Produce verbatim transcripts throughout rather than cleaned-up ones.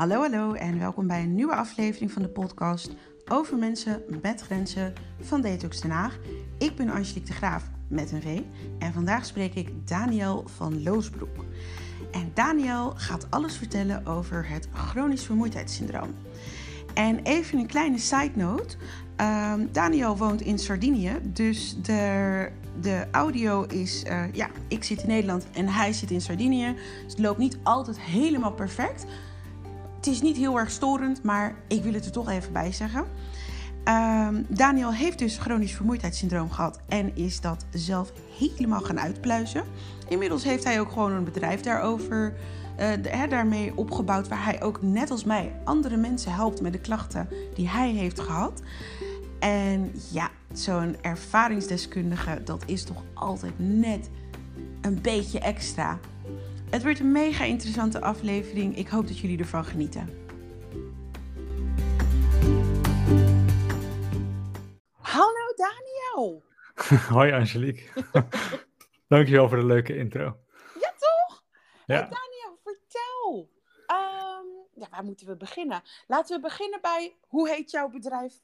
Hallo, hallo en welkom bij een nieuwe aflevering van de podcast over mensen met grenzen van Detox Den Haag. Ik ben Angelique de Graaf met een V en vandaag spreek ik Daniël van Loosbroek. En Daniël gaat alles vertellen over het chronisch vermoeidheidssyndroom. En even een kleine side note. Um, Daniël woont in Sardinië, dus de, de audio is... Uh, ja, ik zit in Nederland en hij zit in Sardinië. Dus het loopt niet altijd helemaal perfect. Het is niet heel erg storend, maar ik wil het er toch even bij zeggen. Um, Daniël heeft dus chronisch vermoeidheidssyndroom gehad en is dat zelf helemaal gaan uitpluizen. Inmiddels heeft hij ook gewoon een bedrijf daarover... Uh, daarmee opgebouwd waar hij ook net als mij andere mensen helpt met de klachten die hij heeft gehad. En ja, zo'n ervaringsdeskundige, dat is toch altijd net een beetje extra. Het wordt een mega interessante aflevering. Ik hoop dat jullie ervan genieten. Hallo Daniël! Hoi Angelique. Dankjewel voor de leuke intro. Ja toch? Ja. Hey, vertel, um, ja, waar moeten we beginnen? Laten we beginnen bij, hoe heet jouw bedrijf?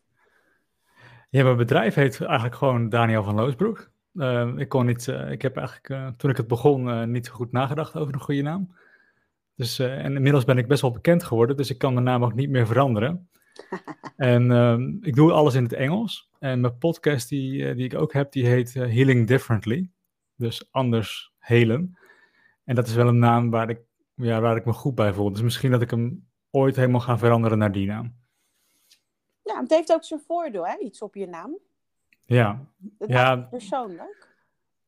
Ja, mijn bedrijf heet eigenlijk gewoon Daniël van Loosbroek. Uh, ik kon niet, uh, ik heb eigenlijk uh, toen ik het begon uh, niet goed nagedacht over een goede naam. Dus, uh, en inmiddels ben ik best wel bekend geworden, dus ik kan mijn naam ook niet meer veranderen. en um, ik doe alles in het Engels. En mijn podcast die, uh, die ik ook heb, die heet uh, Healing Differently. Dus anders helen. En dat is wel een naam waar ik Ja, waar ik me goed bij voel. Dus misschien dat ik hem ooit helemaal ga veranderen naar die naam. Ja, het heeft ook zijn voordeel, hè? Iets op je naam. Ja. Dat ja, persoonlijk.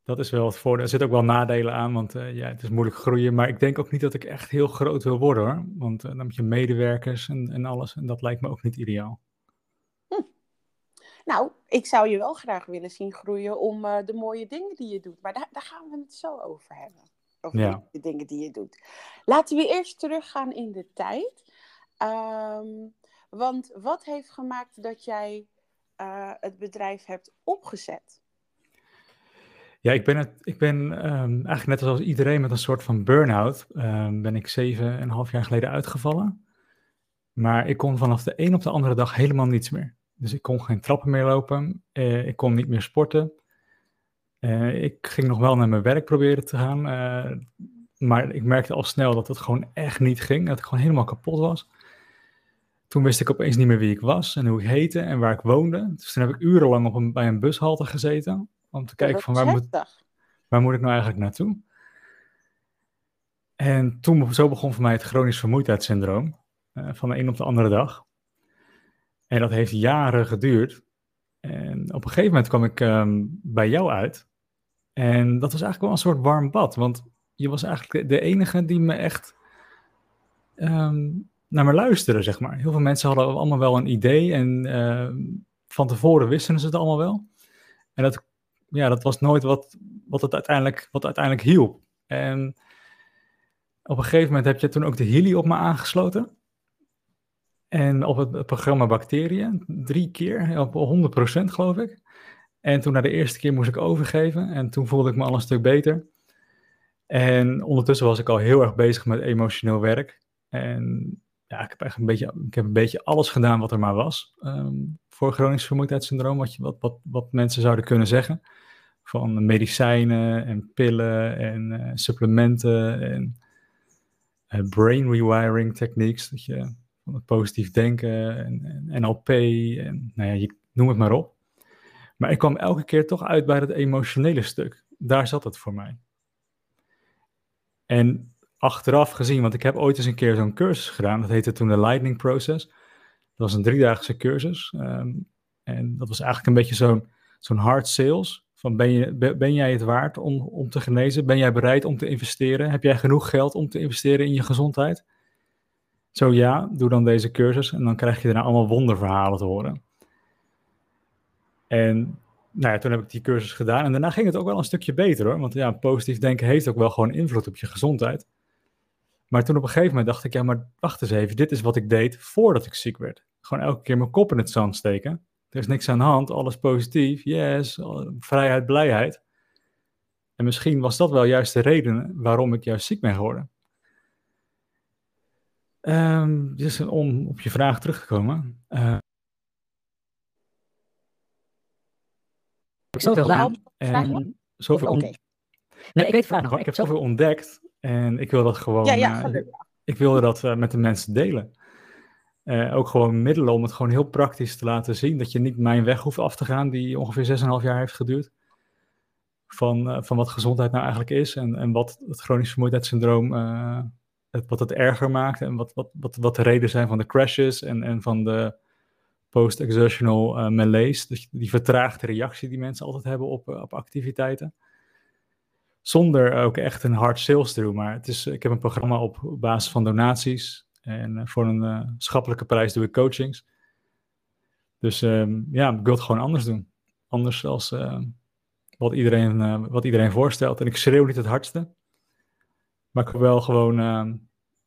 Dat is wel het voordeel. Er zitten ook wel nadelen aan, want uh, ja, het is moeilijk groeien. Maar ik denk ook niet dat ik echt heel groot wil worden, hoor. Want uh, dan heb je medewerkers en, en alles. En dat lijkt me ook niet ideaal. Hm. Nou, ik zou je wel graag willen zien groeien om uh, de mooie dingen die je doet. Maar daar, daar gaan we het zo over hebben. Over ja. de dingen die je doet. Laten we eerst teruggaan in de tijd. Um, want wat heeft gemaakt dat jij uh, het bedrijf hebt opgezet? Ja, ik ben, het, ik ben um, eigenlijk net zoals iedereen met een soort van burn-out. Um, ben ik zeven en een half jaar geleden uitgevallen. Maar ik kon vanaf de een op de andere dag helemaal niets meer. Dus ik kon geen trappen meer lopen. Uh, ik kon niet meer sporten. Uh, ik ging nog wel naar mijn werk proberen te gaan, uh, maar ik merkte al snel dat het gewoon echt niet ging, dat ik gewoon helemaal kapot was. Toen wist ik opeens niet meer wie ik was en hoe ik heette en waar ik woonde. Dus toen heb ik urenlang op een, bij een bushalte gezeten om te kijken van waar moet, waar moet ik nou eigenlijk naartoe. En toen zo begon voor mij het chronisch vermoeidheidssyndroom, uh, van de een op de andere dag. En dat heeft jaren geduurd. En op een gegeven moment kwam ik um, bij jou uit. En dat was eigenlijk wel een soort warm bad. Want je was eigenlijk de enige die me echt um, naar me luisterde, zeg maar. Heel veel mensen hadden allemaal wel een idee. En uh, van tevoren wisten ze het allemaal wel. En dat, ja, dat was nooit wat, wat, het uiteindelijk, wat uiteindelijk hielp. En op een gegeven moment heb je toen ook de Healy op me aangesloten. En op het programma bacteriën, drie keer, op honderd procent geloof ik. En toen na de eerste keer moest ik overgeven en toen voelde ik me al een stuk beter. En ondertussen was ik al heel erg bezig met emotioneel werk. En ja, ik heb echt een beetje, ik heb een beetje alles gedaan wat er maar was. Um, voor chronisch vermoeidheidssyndroom, wat, je, wat, wat, wat mensen zouden kunnen zeggen. Van medicijnen en pillen en uh, supplementen en uh, brain rewiring techniques, dat je... positief denken en, en N L P en nou ja, je, noem het maar op. Maar ik kwam elke keer toch uit bij dat emotionele stuk. Daar zat het voor mij. En achteraf gezien, want ik heb ooit eens een keer zo'n cursus gedaan. Dat heette toen de Lightning Process. Dat was een driedaagse cursus. Um, en dat was eigenlijk een beetje zo'n, zo'n hard sales. Van ben, je, ben jij het waard om, om te genezen? Ben jij bereid om te investeren? Heb jij genoeg geld om te investeren in je gezondheid? Zo ja, doe dan deze cursus en dan krijg je daarna allemaal wonderverhalen te horen. En nou ja, toen heb ik die cursus gedaan en daarna ging het ook wel een stukje beter hoor. Want ja, positief denken heeft ook wel gewoon invloed op je gezondheid. Maar toen op een gegeven moment dacht ik, ja maar wacht eens even, dit is wat ik deed voordat ik ziek werd. Gewoon elke keer mijn kop in het zand steken. Er is niks aan de hand, alles positief, yes, vrijheid, blijheid. En misschien was dat wel juist de reden waarom ik juist ziek ben geworden. Um, dus om op je vraag terug te komen. Uh, ik zoveel laat. Zoveel okay. on- nee, ik weet het nog hoor. Ik heb zoveel ontdekt en ik wil dat gewoon. Ja, ja, uh, ik wilde dat uh, met de mensen delen. Uh, ook gewoon middelen om het gewoon heel praktisch te laten zien. Dat je niet mijn weg hoeft af te gaan, die ongeveer zes en een half jaar heeft geduurd. Van, uh, van wat gezondheid nou eigenlijk is en, en wat het chronisch vermoeidheidssyndroom. Uh, Het, wat het erger maakt en wat, wat, wat, wat de reden zijn van de crashes en, en van de post-exertional uh, malaise. Dus die vertraagde reactie die mensen altijd hebben op, op activiteiten. Zonder ook echt een hard sales te doen. Maar het is, ik heb een programma op basis van donaties. En uh, voor een uh, schappelijke prijs doe ik coachings. Dus um, ja, ik wil het gewoon anders doen. Anders dan uh, wat, uh, wat iedereen voorstelt. En ik schreeuw niet het hardste. Maar ik wil wel gewoon uh,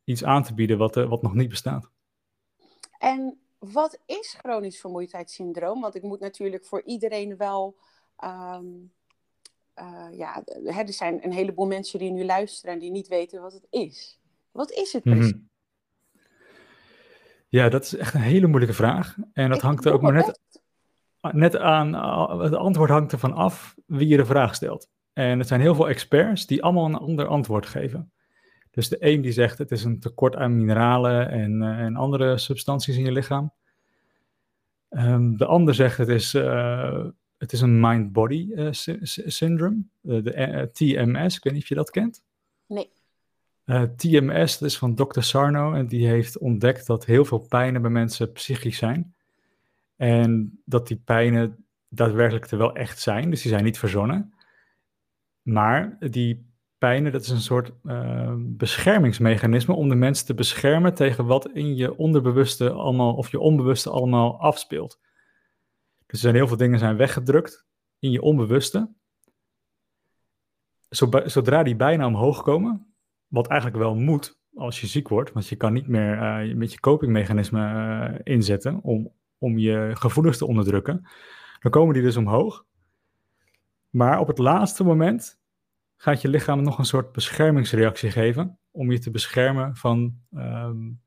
iets aan te bieden wat, uh, wat nog niet bestaat. En wat is chronisch vermoeidheidssyndroom? Want ik moet natuurlijk voor iedereen wel... Um, uh, ja, er zijn een heleboel mensen die nu luisteren en die niet weten wat het is. Wat is het precies? Mm-hmm. Ja, dat is echt een hele moeilijke vraag. En dat ik hangt er ook maar net, net aan... Het antwoord hangt ervan af wie je de vraag stelt. En het zijn heel veel experts die allemaal een ander antwoord geven. Dus de een die zegt het is een tekort aan mineralen en, uh, en andere substanties in je lichaam. Um, de ander zegt het is, uh, het is een mind-body uh, sy- syndrome. Uh, de uh, T M S, ik weet niet of je dat kent. Nee. Uh, T M S, dat is van dokter Sarno en die heeft ontdekt dat heel veel pijnen bij mensen psychisch zijn. En dat die pijnen daadwerkelijk er wel echt zijn, dus die zijn niet verzonnen. Maar die pijnen, dat is een soort uh, beschermingsmechanisme om de mensen te beschermen tegen wat in je onderbewuste allemaal of je onbewuste allemaal afspeelt. Dus er zijn heel veel dingen zijn weggedrukt in je onbewuste. Zodra die bijna omhoog komen, wat eigenlijk wel moet als je ziek wordt, want je kan niet meer uh, met je copingmechanisme uh, inzetten om, om je gevoelens te onderdrukken, dan komen die dus omhoog. Maar op het laatste moment gaat je lichaam nog een soort beschermingsreactie geven om je te beschermen van, um,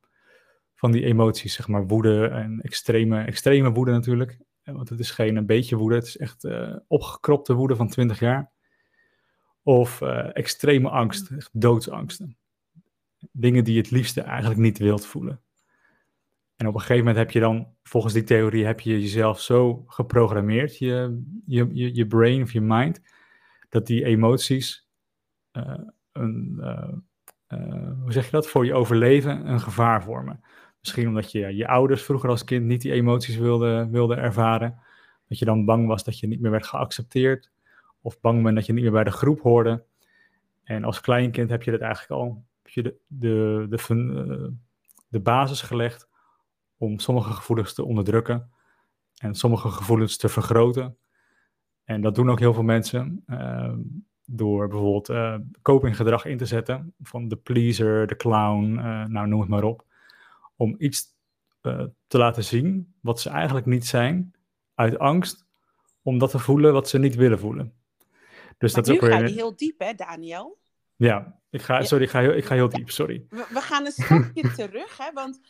van die emoties, zeg maar woede en extreme, extreme woede natuurlijk. Want het is geen een beetje woede, het is echt uh, opgekropte woede van twintig jaar. Of uh, extreme angst, echt doodsangsten. Dingen die je het liefste eigenlijk niet wilt voelen. En op een gegeven moment heb je dan, volgens die theorie, heb je jezelf zo geprogrammeerd, je, je, je brain of je mind, dat die emoties, uh, een, uh, uh, hoe zeg je dat, voor je overleven een gevaar vormen. Misschien omdat je je ouders vroeger als kind niet die emoties wilden wilde ervaren, dat je dan bang was dat je niet meer werd geaccepteerd, of bang bent dat je niet meer bij de groep hoorde. En als kleinkind heb je dat eigenlijk al, heb je de, de, de, de basis gelegd, om sommige gevoelens te onderdrukken en sommige gevoelens te vergroten. En dat doen ook heel veel mensen uh, door bijvoorbeeld uh, copinggedrag in te zetten van de pleaser, de clown, uh, nou noem het maar op. Om iets uh, te laten zien wat ze eigenlijk niet zijn, uit angst om dat te voelen wat ze niet willen voelen. Dus dat nu ook weer... ga je heel diep hè, Daniël? Ja, ik ga, sorry, ik ga, heel, ik ga heel diep, sorry. We, we gaan een stapje terug, hè, want...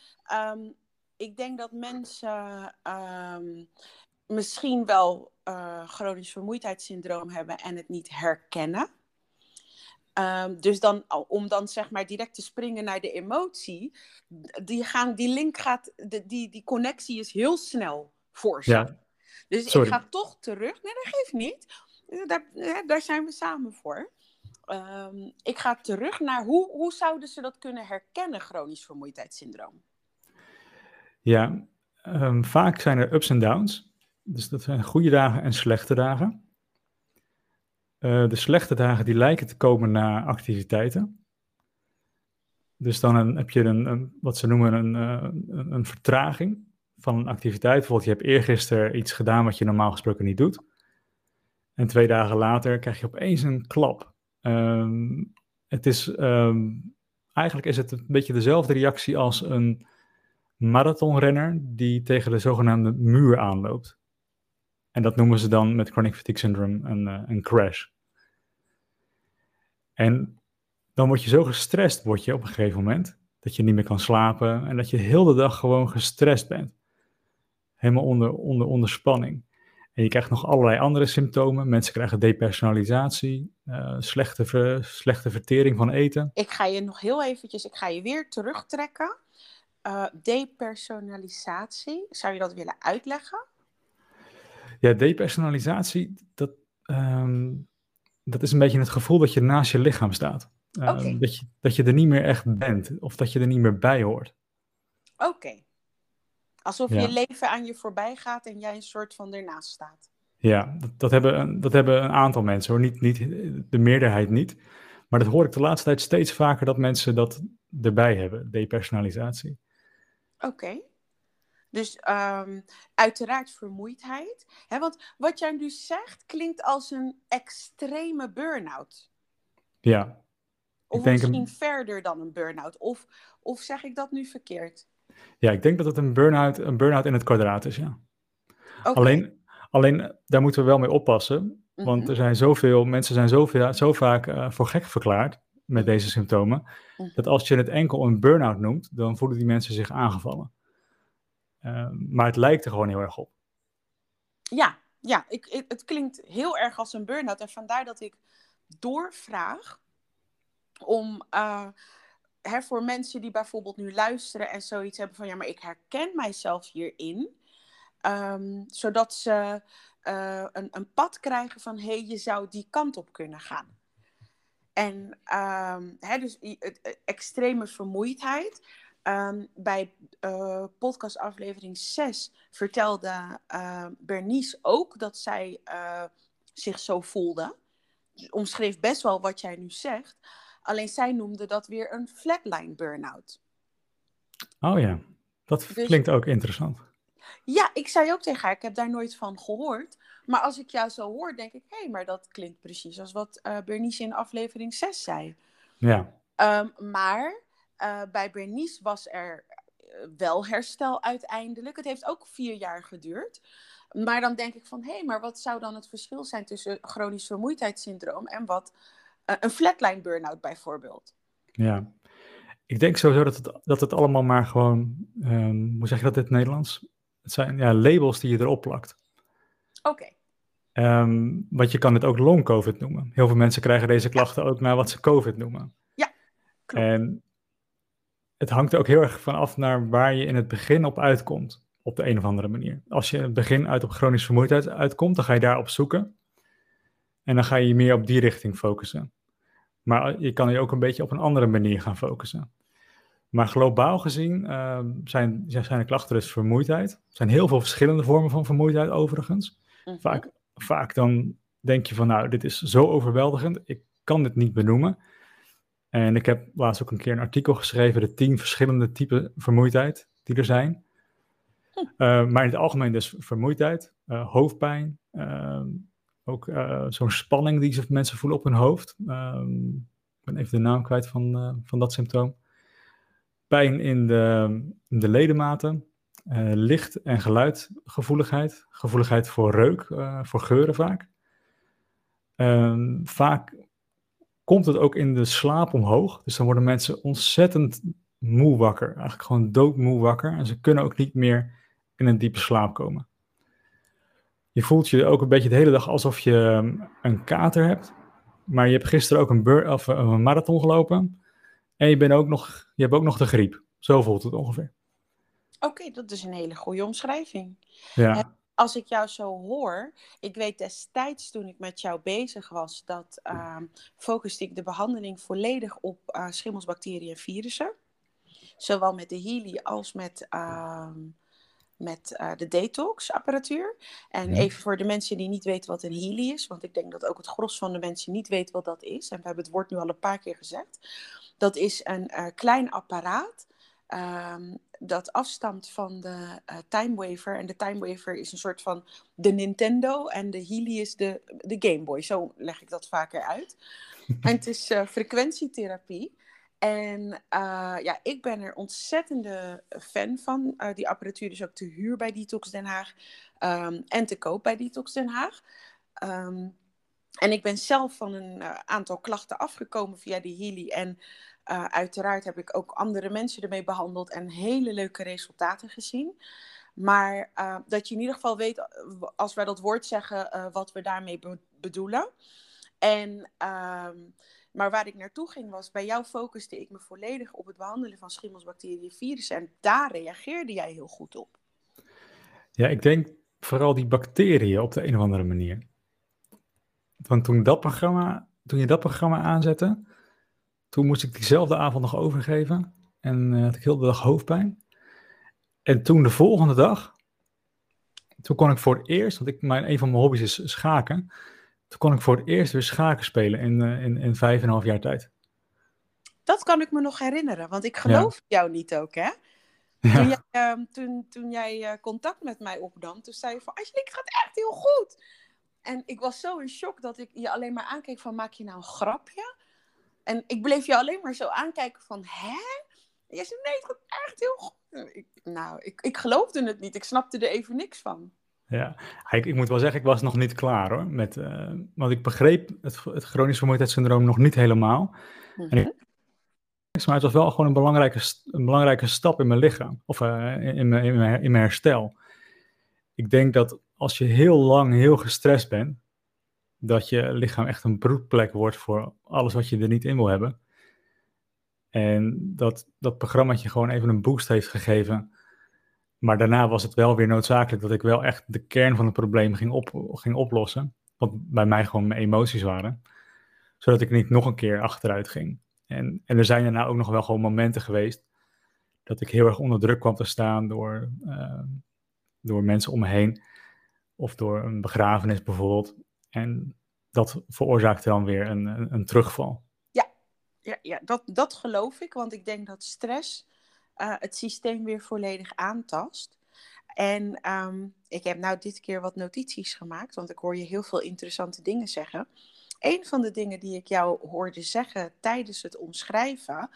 Um... Ik denk dat mensen um, misschien wel uh, chronisch vermoeidheidssyndroom hebben en het niet herkennen. Um, dus dan, om dan zeg maar direct te springen naar de emotie, die, gaan, die link gaat, de, die, die connectie is heel snel voor ze. Ja. Dus Sorry. Ik ga toch terug, nee dat geeft niet, daar, daar zijn we samen voor. Um, ik ga terug naar hoe, hoe zouden ze dat kunnen herkennen, chronisch vermoeidheidssyndroom? Ja, um, vaak zijn er ups en downs. Dus dat zijn goede dagen en slechte dagen. Uh, de slechte dagen die lijken te komen na activiteiten. Dus dan een, heb je een, een, wat ze noemen een, uh, een, een vertraging van een activiteit. Bijvoorbeeld je hebt eergisteren iets gedaan wat je normaal gesproken niet doet. En twee dagen later krijg je opeens een klap. Um, het is, um, eigenlijk is het een beetje dezelfde reactie als een... marathonrenner die tegen de zogenaamde muur aanloopt. En dat noemen ze dan met chronic fatigue syndrome een, uh, een crash. En dan word je zo gestrest, word je op een gegeven moment, dat je niet meer kan slapen en dat je heel de dag gewoon gestrest bent. Helemaal onder, onder, onder spanning. En je krijgt nog allerlei andere symptomen. Mensen krijgen depersonalisatie, uh, slechte, ver, slechte vertering van eten. Ik ga je nog heel eventjes, ik ga je weer terugtrekken. Uh, depersonalisatie, zou je dat willen uitleggen? Ja, depersonalisatie, dat, um, dat is een beetje het gevoel dat je naast je lichaam staat. Uh, okay. dat, je, dat je er niet meer echt bent of dat je er niet meer bij hoort. Oké. Okay. Alsof ja. je leven aan je voorbij gaat en jij een soort van ernaast staat. Ja, dat, dat, hebben, dat hebben een aantal mensen hoor. Niet, niet, de meerderheid niet. Maar dat hoor ik de laatste tijd steeds vaker dat mensen dat erbij hebben. Depersonalisatie. Oké. Okay. Dus um, uiteraard vermoeidheid. Hè, want wat jij nu zegt klinkt als een extreme burn-out. Ja. Of ik misschien denk een... verder dan een burn-out. Of, of zeg ik dat nu verkeerd? Ja, ik denk dat het een burn-out, een burn-out in het kwadraat is, ja. Okay. Alleen, alleen, daar moeten we wel mee oppassen. Mm-hmm. Want er zijn zoveel, mensen zijn zoveel, zo vaak uh, voor gek verklaard met deze symptomen. Mm-hmm. Dat als je het enkel een burn-out noemt, dan voelen die mensen zich aangevallen. Uh, maar het lijkt er gewoon heel erg op. Ja, ja ik, ik, het klinkt heel erg als een burn-out. En vandaar dat ik doorvraag om... Uh, Hè, voor mensen die bijvoorbeeld nu luisteren en zoiets hebben van... ja, maar ik herken mijzelf hierin. Um, zodat ze uh, een, een pad krijgen van... hé, hey, je zou die kant op kunnen gaan. En um, hè, dus extreme vermoeidheid. Um, bij uh, podcast aflevering zes vertelde uh, Bernice ook... dat zij uh, zich zo voelde. Dus omschreef best wel wat jij nu zegt... Alleen zij noemde dat weer een flatline burn-out. Oh ja, dat dus, klinkt ook interessant. Ja, ik zei ook tegen haar, ik heb daar nooit van gehoord. Maar als ik jou zo hoor, denk ik... hé, hey, maar dat klinkt precies als wat uh, Bernice in aflevering zes zei. Ja. Um, maar uh, bij Bernice was er uh, wel herstel uiteindelijk. Het heeft ook vier jaar geduurd. Maar dan denk ik van... hé, hey, maar wat zou dan het verschil zijn tussen chronisch vermoeidheidssyndroom en wat... Een flatline burn-out bijvoorbeeld. Ja, ik denk sowieso dat het, dat het allemaal maar gewoon... Um, hoe zeg je dat in het Nederlands? Het zijn ja, labels die je erop plakt. Oké. Okay. Um, want je kan het ook long COVID noemen. Heel veel mensen krijgen deze klachten ja. ook naar wat ze COVID noemen. Ja, klopt. En het hangt ook heel erg van af naar waar je in het begin op uitkomt. Op de een of andere manier. Als je in het begin uit op chronische vermoeidheid uitkomt, dan ga je daarop zoeken. En dan ga je je meer op die richting focussen. Maar je kan je ook een beetje op een andere manier gaan focussen. Maar globaal gezien uh, zijn, zijn de klachten dus vermoeidheid. Er zijn heel veel verschillende vormen van vermoeidheid overigens. Vaak, vaak dan denk je van nou, dit is zo overweldigend. Ik kan dit niet benoemen. En ik heb laatst ook een keer een artikel geschreven. De tien verschillende typen vermoeidheid die er zijn. Uh, maar in het algemeen dus vermoeidheid, uh, hoofdpijn... Uh, Ook uh, zo'n spanning die mensen voelen op hun hoofd. Um, ik ben even de naam kwijt van, uh, van dat symptoom. Pijn in de, in de ledematen. Uh, licht- en geluidgevoeligheid. Gevoeligheid voor reuk, uh, voor geuren vaak. Um, vaak komt het ook in de slaap omhoog. Dus dan worden mensen ontzettend moe wakker. Eigenlijk gewoon doodmoe wakker. En ze kunnen ook niet meer in een diepe slaap komen. Je voelt je ook een beetje de hele dag alsof je een kater hebt. Maar je hebt gisteren ook een, bur- of een marathon gelopen. En je, bent ook nog, je hebt ook nog de griep. Zo voelt het ongeveer. Oké, okay, dat is een hele goede omschrijving. Ja. Als ik jou zo hoor... Ik weet destijds toen ik met jou bezig was... dat uh, focuste ik de behandeling volledig op uh, schimmels, bacteriën en virussen. Zowel met de Healy als met... Uh, met uh, de detox-apparatuur. En ja. even voor de mensen die niet weten wat een Healy is... want ik denk dat ook het gros van de mensen niet weet wat dat is... en we hebben het woord nu al een paar keer gezegd... dat is een uh, klein apparaat... Um, dat afstamt van de uh, Time Waver... en de Time Waver is een soort van de Nintendo... en de Healy is de, de Game Boy, zo leg ik dat vaker uit. En het is uh, frequentietherapie... En uh, ja, ik ben er ontzettende fan van. Uh, die apparatuur is ook te huur bij Detox Den Haag. Um, en te koop bij Detox Den Haag. Um, En ik ben zelf van een uh, aantal klachten afgekomen via de Healy. En uh, uiteraard heb ik ook andere mensen ermee behandeld en hele leuke resultaten gezien. Maar uh, dat je in ieder geval weet, als wij dat woord zeggen, uh, wat we daarmee be- bedoelen. En, uh, maar waar ik naartoe ging was, bij jou focuste ik me volledig op het behandelen van schimmels, bacteriën, virussen. En daar reageerde jij heel goed op. Ja, ik denk vooral die bacteriën op de een of andere manier. Want toen, dat programma, toen je dat programma aanzette, toen moest ik diezelfde avond nog overgeven. En uh, had ik heel de dag hoofdpijn. En toen de volgende dag, toen kon ik voor het eerst, want ik, mijn, een van mijn hobby's is schaken. Toen kon ik voor het eerst weer schaken spelen in, uh, in, in vijf en een half jaar tijd. Dat kan ik me nog herinneren, want ik geloof ja. jou niet ook, hè? Ja. Toen jij, uh, toen, toen jij uh, contact met mij opnam, toen zei je van, Angelique, het gaat echt heel goed. En ik was zo in shock dat ik je alleen maar aankeek van, maak je nou een grapje? En ik bleef je alleen maar zo aankijken van, hè? En jij zei, nee, het gaat echt heel goed. Ik, nou, ik, ik geloofde het niet. Ik snapte er even niks van. Ja, ik, ik moet wel zeggen, ik was nog niet klaar hoor. Met, uh, want ik begreep het, het chronisch vermoeidheidssyndroom nog niet helemaal. Mm-hmm. En ik, maar het was wel gewoon een belangrijke, een belangrijke stap in mijn lichaam. Of uh, in, in, mijn, in, mijn, in mijn herstel. Ik denk dat als je heel lang heel gestrest bent, dat je lichaam echt een broedplek wordt voor alles wat je er niet in wil hebben. En dat dat programmaatje gewoon even een boost heeft gegeven. Maar daarna was het wel weer noodzakelijk dat ik wel echt de kern van het probleem ging, op, ging oplossen. Wat bij mij gewoon mijn emoties waren. Zodat ik niet nog een keer achteruit ging. En, en er zijn daarna ook nog wel gewoon momenten geweest dat ik heel erg onder druk kwam te staan door, uh, door mensen om me heen. Of door een begrafenis bijvoorbeeld. En dat veroorzaakte dan weer een, een, een terugval. Ja, ja dat, dat geloof ik, want ik denk dat stress uh, het systeem weer volledig aantast. En um, ik heb nou dit keer wat notities gemaakt, want ik hoor je heel veel interessante dingen zeggen. Een van de dingen die ik jou hoorde zeggen tijdens het omschrijven,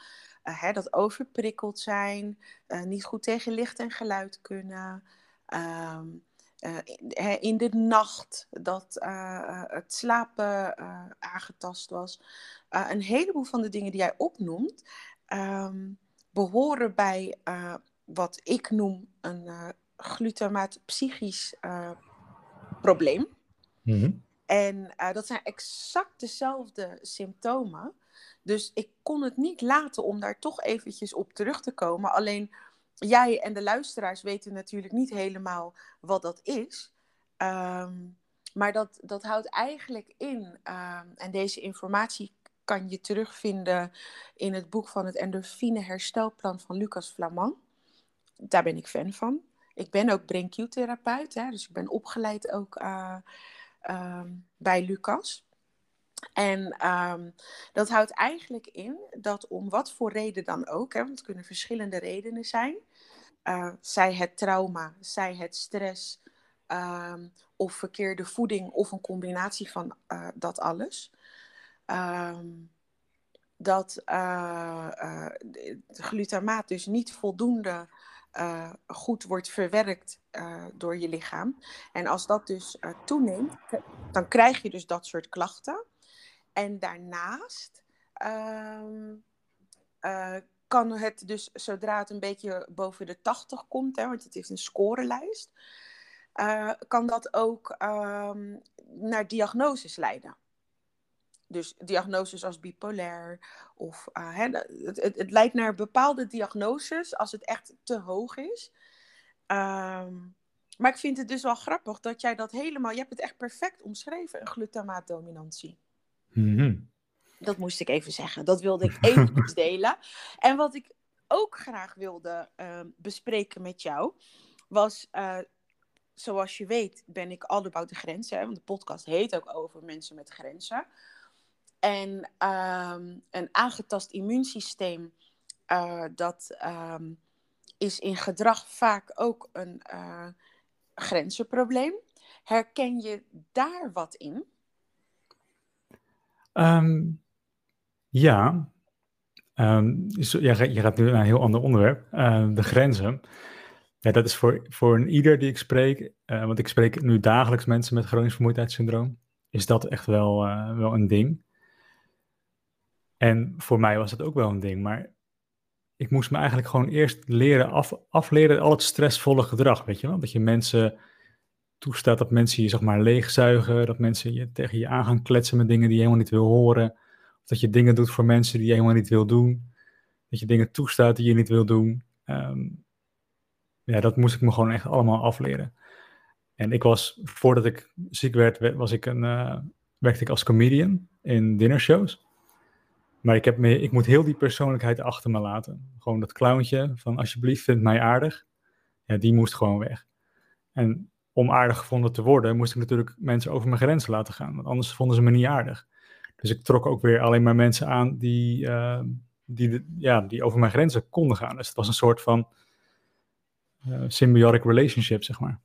uh, hè, dat overprikkeld zijn, uh, niet goed tegen licht en geluid kunnen, uh, uh, in, hè, in de nacht dat uh, het slapen uh, aangetast was. Uh, een heleboel van de dingen die jij opnoemt, um, behoren bij uh, wat ik noem een uh, glutamaat psychisch uh, probleem. Mm-hmm. En uh, dat zijn exact dezelfde symptomen. Dus ik kon het niet laten om daar toch eventjes op terug te komen. Alleen jij en de luisteraars weten natuurlijk niet helemaal wat dat is. Um, maar dat, dat houdt eigenlijk in, um, en deze informatie kan je terugvinden in het boek van het endorfine herstelplan van Lucas Flamand. Daar ben ik fan van. Ik ben ook BrainQ-therapeut, hè, dus ik ben opgeleid ook uh, uh, bij Lucas. En um, dat houdt eigenlijk in dat om wat voor reden dan ook, hè, want het kunnen verschillende redenen zijn, uh, zij het trauma, zij het stress, um, of verkeerde voeding, of een combinatie van uh, dat alles. Um, dat uh, uh, glutamaat dus niet voldoende uh, goed wordt verwerkt uh, door je lichaam. En als dat dus uh, toeneemt, dan krijg je dus dat soort klachten. En daarnaast um, uh, kan het dus, zodra het een beetje boven de tachtig komt, hè, want het is een scorelijst, uh, kan dat ook um, naar diagnoses leiden. Dus diagnoses als bipolair. Of, uh, hè, het, het, het leidt naar bepaalde diagnoses als het echt te hoog is. Um, maar ik vind het dus wel grappig dat jij dat helemaal... Je hebt het echt perfect omschreven, een glutamaatdominantie. Mm-hmm. Dat moest ik even zeggen. Dat wilde ik even delen. En wat ik ook graag wilde uh, bespreken met jou was... Uh, zoals je weet ben ik all about de grenzen. Hè, want de podcast heet ook over mensen met grenzen. En um, een aangetast immuunsysteem, uh, dat um, is in gedrag vaak ook een uh, grenzenprobleem. Herken je daar wat in? Um, ja, um, je gaat nu naar een heel ander onderwerp, uh, de grenzen. Ja, dat is voor, voor een ieder die ik spreek, uh, want ik spreek nu dagelijks mensen met chronisch vermoeidheidssyndroom. is dat echt wel, uh, wel een ding. En voor mij was dat ook wel een ding, maar ik moest me eigenlijk gewoon eerst leren af, afleren al het stressvolle gedrag, weet je wel. Dat je mensen toestaat, dat mensen je zeg maar leegzuigen, dat mensen je tegen je aan gaan kletsen met dingen die je helemaal niet wil horen. Of dat je dingen doet voor mensen die je helemaal niet wil doen. Dat je dingen toestaat die je niet wil doen. Um, ja, dat moest ik me gewoon echt allemaal afleren. En ik was, voordat ik ziek werd, was ik een, uh, werkte ik als comedian in dinnershows. Maar ik, heb me, ik moet heel die persoonlijkheid achter me laten. Gewoon dat clowntje van alsjeblieft vind mij aardig. Ja, die moest gewoon weg. En om aardig gevonden te worden moest ik natuurlijk mensen over mijn grens laten gaan. Want anders vonden ze me niet aardig. Dus ik trok ook weer alleen maar mensen aan die, uh, die, de, ja, die over mijn grenzen konden gaan. Dus het was een soort van uh, symbiotic relationship, zeg maar.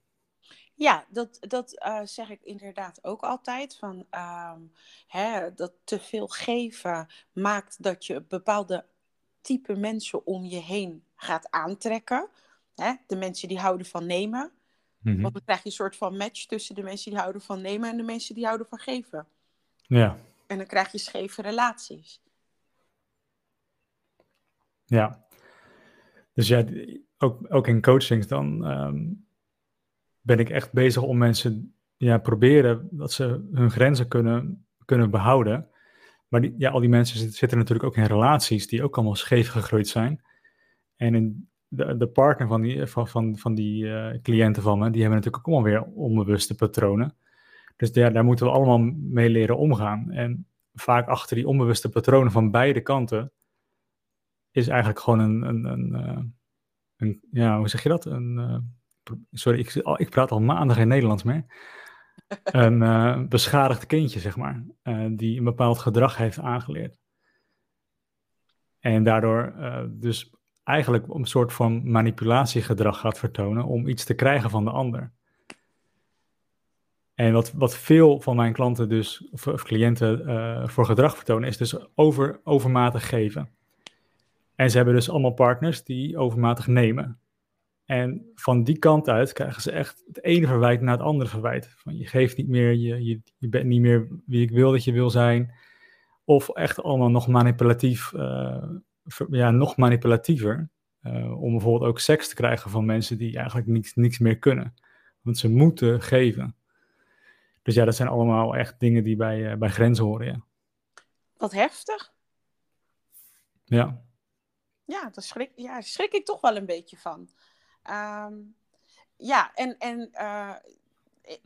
Ja, dat, dat uh, zeg ik inderdaad ook altijd. Van, uh, hè, dat te veel geven maakt dat je bepaalde type mensen om je heen gaat aantrekken. Hè? De mensen die houden van nemen. Mm-hmm. Want dan krijg je een soort van match tussen de mensen die houden van nemen en de mensen die houden van geven. Ja. En dan krijg je scheve relaties. Ja. Dus ja, ook, ook in coachings dan... Um... ben ik echt bezig om mensen ja, proberen dat ze hun grenzen kunnen, kunnen behouden. Maar die, ja, al die mensen zitten, zitten natuurlijk ook in relaties die ook allemaal scheef gegroeid zijn. En in de, de partner van die, van, van, van die uh, cliënten van me, die hebben natuurlijk ook allemaal weer onbewuste patronen. Dus ja, daar moeten we allemaal mee leren omgaan. En vaak achter die onbewuste patronen van beide kanten is eigenlijk gewoon een, een, een, een, een ja, hoe zeg je dat? Een... Uh, Sorry, ik, ik praat al maanden geen Nederlands meer. Een uh, beschadigd kindje, zeg maar. Uh, die een bepaald gedrag heeft aangeleerd. En daardoor uh, dus eigenlijk een soort van manipulatiegedrag gaat vertonen... om iets te krijgen van de ander. En wat, wat veel van mijn klanten dus, of, of cliënten uh, voor gedrag vertonen... is dus over, overmatig geven. En ze hebben dus allemaal partners die overmatig nemen... En van die kant uit krijgen ze echt het ene verwijt na het andere verwijt. Van je geeft niet meer, je, je, je bent niet meer wie ik wil dat je wil zijn. Of echt allemaal nog manipulatief, uh, ver, ja, nog manipulatiever. Uh, om bijvoorbeeld ook seks te krijgen van mensen die eigenlijk niks, niks meer kunnen. Want ze moeten geven. Dus ja, dat zijn allemaal echt dingen die bij, uh, bij grenzen horen, ja. Wat heftig. Ja. Ja, daar schrik, ja, daar schrik ik toch wel een beetje van. Um, ja, en, en uh,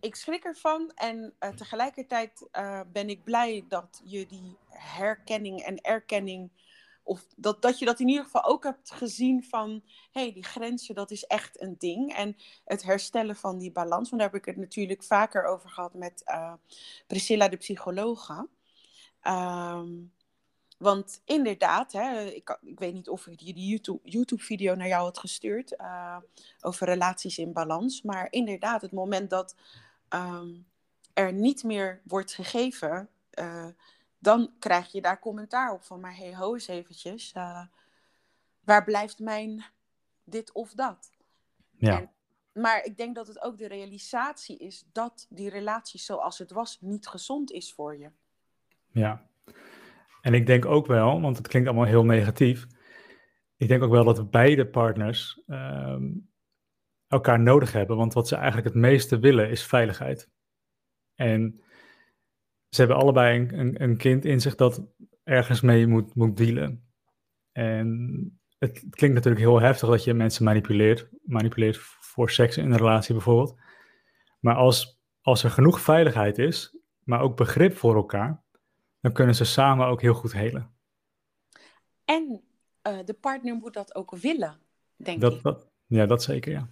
ik schrik ervan en uh, tegelijkertijd uh, ben ik blij dat je die herkenning en erkenning, of dat, dat je dat in ieder geval ook hebt gezien van, hé, hey, die grenzen, dat is echt een ding. En het herstellen van die balans, want daar heb ik het natuurlijk vaker over gehad met uh, Priscilla de psychologe. Um, Want inderdaad, hè, ik, ik weet niet of ik die YouTube, YouTube-video naar jou had gestuurd uh, over relaties in balans. Maar inderdaad, het moment dat um, er niet meer wordt gegeven, uh, dan krijg je daar commentaar op van, maar hey, ho eens eventjes, uh, waar blijft mijn dit of dat? Ja. En, maar ik denk dat het ook de realisatie is dat die relatie zoals het was niet gezond is voor je. Ja. En ik denk ook wel, want het klinkt allemaal heel negatief... ik denk ook wel dat beide partners um, elkaar nodig hebben... want wat ze eigenlijk het meeste willen is veiligheid. En ze hebben allebei een, een, een kind in zich dat ergens mee moet, moet dealen. En het klinkt natuurlijk heel heftig dat je mensen manipuleert... manipuleert voor seks in een relatie bijvoorbeeld. Maar als, als er genoeg veiligheid is, maar ook begrip voor elkaar... dan kunnen ze samen ook heel goed helen. En uh, de partner moet dat ook willen, denk dat, ik. Dat, ja, dat zeker, ja.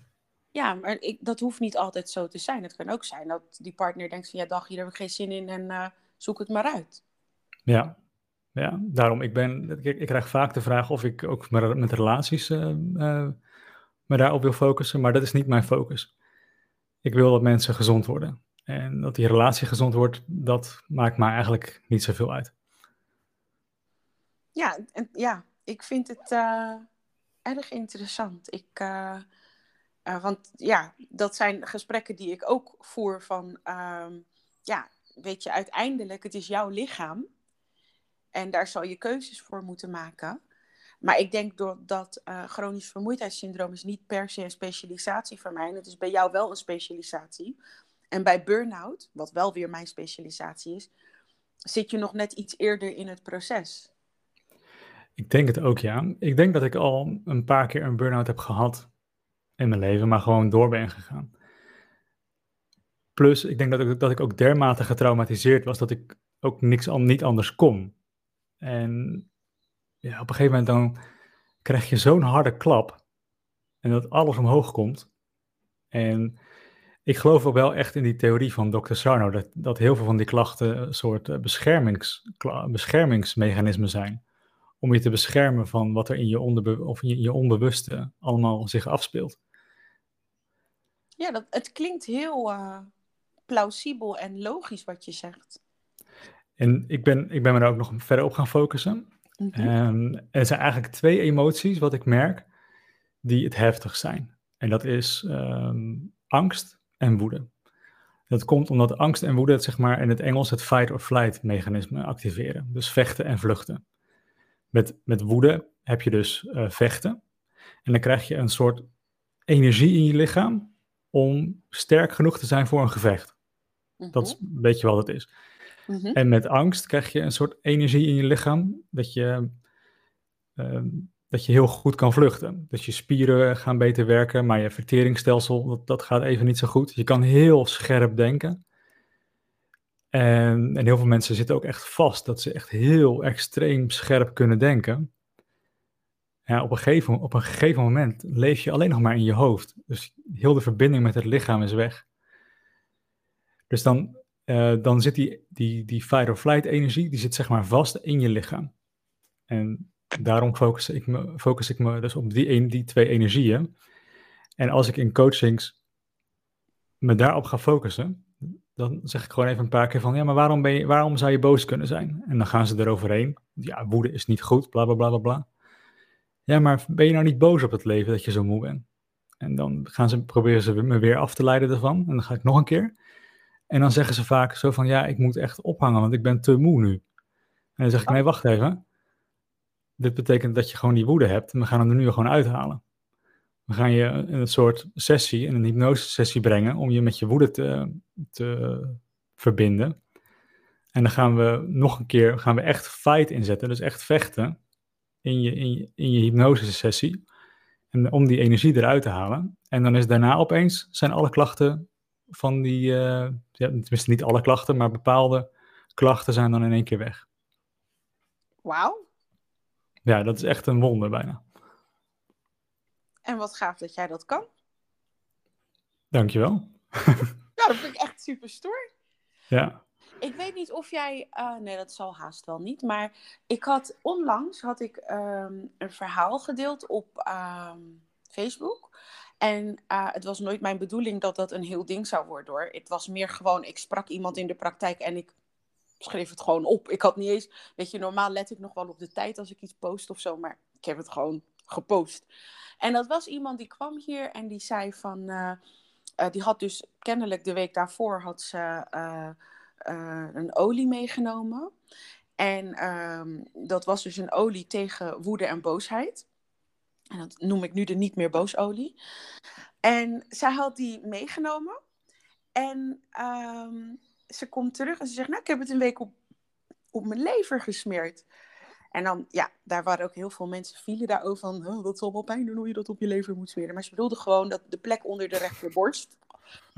Ja, maar ik, dat hoeft niet altijd zo te zijn. Het kan ook zijn dat die partner denkt van... ja, dag, hier heb ik geen zin in en uh, zoek het maar uit. Ja, ja daarom. Ik, ben, ik, ik krijg vaak de vraag of ik ook met relaties... Uh, uh, me daarop wil focussen, maar dat is niet mijn focus. Ik wil dat mensen gezond worden. En dat die relatie gezond wordt, dat maakt mij eigenlijk niet zoveel uit. Ja, en, ja ik vind het uh, erg interessant. Ik, uh, uh, want ja, dat zijn gesprekken die ik ook voer van... Uh, ja, weet je, uiteindelijk, het is jouw lichaam. En daar zal je keuzes voor moeten maken. Maar ik denk dat uh, chronisch vermoeidheidssyndroom is niet per se een specialisatie voor mij. En het is bij jou wel een specialisatie. En bij burn-out, wat wel weer mijn specialisatie is, zit je nog net iets eerder in het proces. Ik denk het ook, ja. Ik denk dat ik al een paar keer een burn-out heb gehad in mijn leven, maar gewoon door ben gegaan. Plus, ik denk dat ik, dat ik ook dermate getraumatiseerd was dat ik ook niks al niet anders kon. En ja, op een gegeven moment dan krijg je zo'n harde klap en dat alles omhoog komt. En ik geloof ook wel echt in die theorie van dokter Sarno, dat, dat heel veel van die klachten een soort beschermings, beschermingsmechanismen zijn. Om je te beschermen van wat er in je, onderbe- of in je onbewuste allemaal zich afspeelt. Ja, dat, het klinkt heel uh, plausibel en logisch wat je zegt. En ik ben, ik ben me daar ook nog verder op gaan focussen. Mm-hmm. Um, er zijn eigenlijk twee emoties, wat ik merk, die het heftig zijn. En dat is um, angst en woede. Dat komt omdat angst en woede, het, zeg maar, in het Engels het fight or flight mechanisme activeren. Dus vechten en vluchten. Met, met woede heb je dus uh, vechten. En dan krijg je een soort energie in je lichaam om sterk genoeg te zijn voor een gevecht. Mm-hmm. Dat is een beetje wat het is. Mm-hmm. En met angst krijg je een soort energie in je lichaam dat je, uh, dat je heel goed kan vluchten. Dus je spieren gaan beter werken, maar je verteringsstelsel, dat, dat gaat even niet zo goed. Je kan heel scherp denken. En, en heel veel mensen zitten ook echt vast dat ze echt heel extreem scherp kunnen denken. Ja, op een gegeven, op een gegeven moment leef je alleen nog maar in je hoofd. Dus heel de verbinding met het lichaam is weg. Dus dan, uh, dan zit die, die, die fight or flight energie, die zit zeg maar vast in je lichaam. En daarom focus ik me, focus ik me dus op die, die twee energieën. En als ik in coachings me daarop ga focussen, dan zeg ik gewoon even een paar keer van, ja, maar waarom, ben je, waarom zou je boos kunnen zijn? En dan gaan ze eroverheen. Ja, woede is niet goed, bla, bla, bla, bla, bla. Ja, maar ben je nou niet boos op het leven dat je zo moe bent? En dan gaan ze, proberen ze me weer af te leiden ervan. En dan ga ik nog een keer. En dan zeggen ze vaak zo van, ja, ik moet echt ophangen, want ik ben te moe nu. En dan zeg ik, nee, wacht even. Dit betekent dat je gewoon die woede hebt. En we gaan hem er nu gewoon uithalen. We gaan je in een soort sessie, in een hypnosesessie brengen om je met je woede te, te verbinden. En dan gaan we nog een keer, gaan we echt fight inzetten, dus echt vechten in je, in je, in je hypnosesessie. En om die energie eruit te halen. En dan is daarna opeens, zijn alle klachten van die, uh, ja, tenminste niet alle klachten, maar bepaalde klachten zijn dan in één keer weg. Wauw. Ja, dat is echt een wonder bijna. En wat gaaf dat jij dat kan. Dankjewel. Nou, dat vind ik echt super stoer. Ja. Ik weet niet of jij... Uh, nee, dat zal haast wel niet. Maar ik had onlangs had ik um, een verhaal gedeeld op um, Facebook. En uh, het was nooit mijn bedoeling dat dat een heel ding zou worden, hoor. Het was meer gewoon, ik sprak iemand in de praktijk en ik schreef het gewoon op. Ik had niet eens... Weet je, normaal let ik nog wel op de tijd als ik iets post of zo. Maar ik heb het gewoon gepost. En dat was iemand die kwam hier en die zei van... Uh, uh, die had dus kennelijk de week daarvoor had ze uh, uh, een olie meegenomen. En um, dat was dus een olie tegen woede en boosheid. En dat noem ik nu de niet meer boosolie. En zij had die meegenomen. En um, ze komt terug en ze zegt, nou, ik heb het een week op, op mijn lever gesmeerd. En dan, ja, daar waren ook heel veel mensen vielen daarover van, oh, dat zal wel pijn doen hoe je dat op je lever moet smeren. Maar ze bedoelde gewoon dat de plek onder de rechterborst,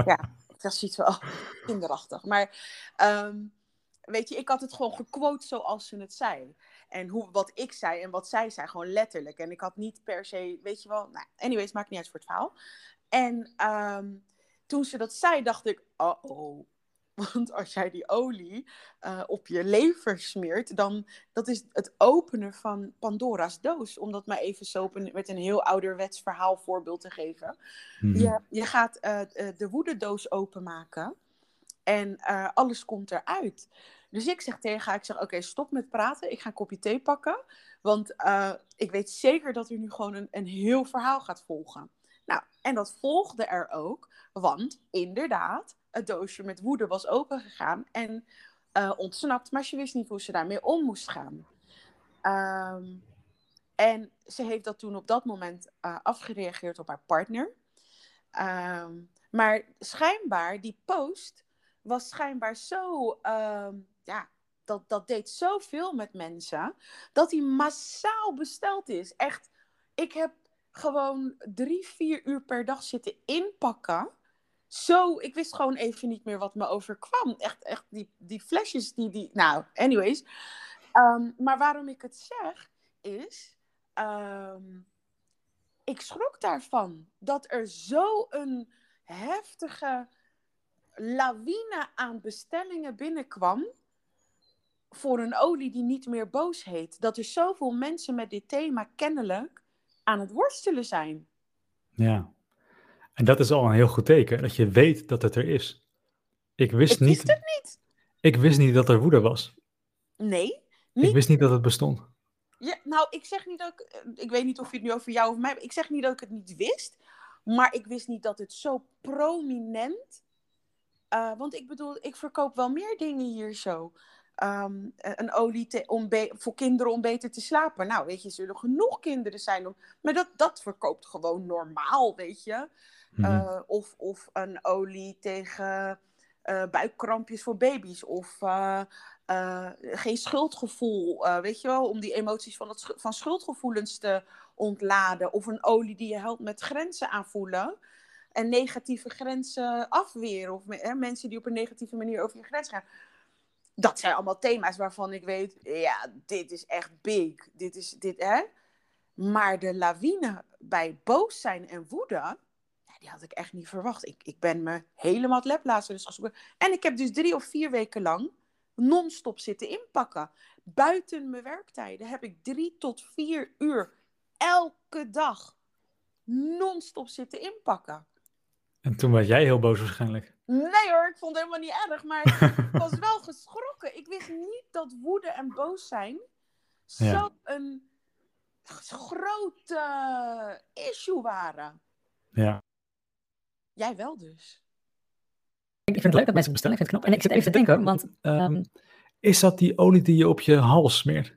ja, dat is iets wel kinderachtig. Maar um, weet je, ik had het gewoon gequote zoals ze het zei. En hoe, wat ik zei en wat zij zei, gewoon letterlijk. En ik had niet per se, weet je wel, nou, anyways, maakt niet uit voor het verhaal. En um, toen ze dat zei, dacht ik, uh-oh. Want als jij die olie uh, op je lever smeert, dan dat is het openen van Pandora's doos. Om dat maar even zo met een heel ouderwets verhaal voorbeeld te geven. Mm-hmm. Je, je gaat uh, de woedendoos openmaken en uh, alles komt eruit. Dus ik zeg tegen haar, ik zeg oké, okay, stop met praten. Ik ga een kopje thee pakken, want uh, ik weet zeker dat u nu gewoon een, een heel verhaal gaat volgen. Nou, en dat volgde er ook, want inderdaad, het doosje met woede was opengegaan en uh, ontsnapt. Maar ze wist niet hoe ze daarmee om moest gaan. Um, en ze heeft dat toen op dat moment uh, afgereageerd op haar partner. Um, maar schijnbaar, die post was schijnbaar zo... Uh, ja, dat, dat deed zoveel met mensen, dat die massaal besteld is. Echt, ik heb gewoon drie, vier uur per dag zitten inpakken. Zo, ik wist gewoon even niet meer wat me overkwam. Echt, echt die, die flesjes, die, die... Nou, anyways. Um, maar waarom ik het zeg, is... Um, ik schrok daarvan. Dat er zo'n heftige lawine aan bestellingen binnenkwam. Voor een olie die niet meer boos heet. Dat er zoveel mensen met dit thema kennelijk aan het worstelen zijn. Ja. En dat is al een heel goed teken, dat je weet dat het er is. Ik wist, ik wist niet, het niet. Ik wist niet dat er woede was. Nee. Niet. Ik wist niet dat het bestond. Ja, nou, ik zeg niet dat ik... Ik weet niet of je het nu over jou of mij... Ik zeg niet dat ik het niet wist. Maar ik wist niet dat het zo prominent... Uh, want ik bedoel, ik verkoop wel meer dingen hier zo. Um, een olie te, om be- voor kinderen om beter te slapen. Nou, weet je, zullen genoeg kinderen zijn. Om, maar dat, dat verkoopt gewoon normaal, weet je. Mm-hmm. Uh, of, of een olie tegen uh, buikkrampjes voor baby's. Of uh, uh, geen schuldgevoel, uh, weet je wel. Om die emoties van, het, van schuldgevoelens te ontladen. Of een olie die je helpt met grenzen aanvoelen. En negatieve grenzen afweren. Of eh, mensen die op een negatieve manier over je grens gaan. Dat zijn allemaal thema's waarvan ik weet, ja, dit is echt big. Dit is dit, hè? Maar de lawine bij boos zijn en woede, die had ik echt niet verwacht. Ik, ik ben me helemaal het leplazen dus gezoeken. En ik heb dus drie of vier weken lang non-stop zitten inpakken. Buiten mijn werktijden heb ik drie tot vier uur elke dag non-stop zitten inpakken. En toen was jij heel boos waarschijnlijk. Nee hoor, ik vond het helemaal niet erg, maar ik was wel geschrokken. Ik wist niet dat woede en boos zijn ja. zo'n groot uh, issue waren. Ja. Jij wel dus. Ik vind het leuk dat mensen bestellen, ik vind het knap. En ik zit even te denken, want... Um, is dat die olie die je op je hals smeert?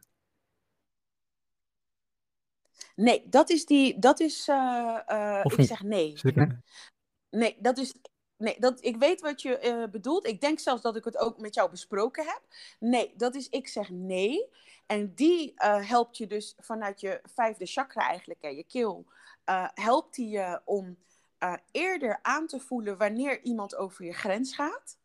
Nee, dat is die... Dat is, uh, uh, of ik niet? Zeg nee. Zeker? Nee, dat is... Nee, dat, ik weet wat je uh, bedoelt. Ik denk zelfs dat ik het ook met jou besproken heb. Nee, dat is ik zeg nee. En die uh, helpt je dus vanuit je vijfde chakra eigenlijk, hè, je keel. Uh, helpt die je om uh, eerder aan te voelen wanneer iemand over je grens gaat.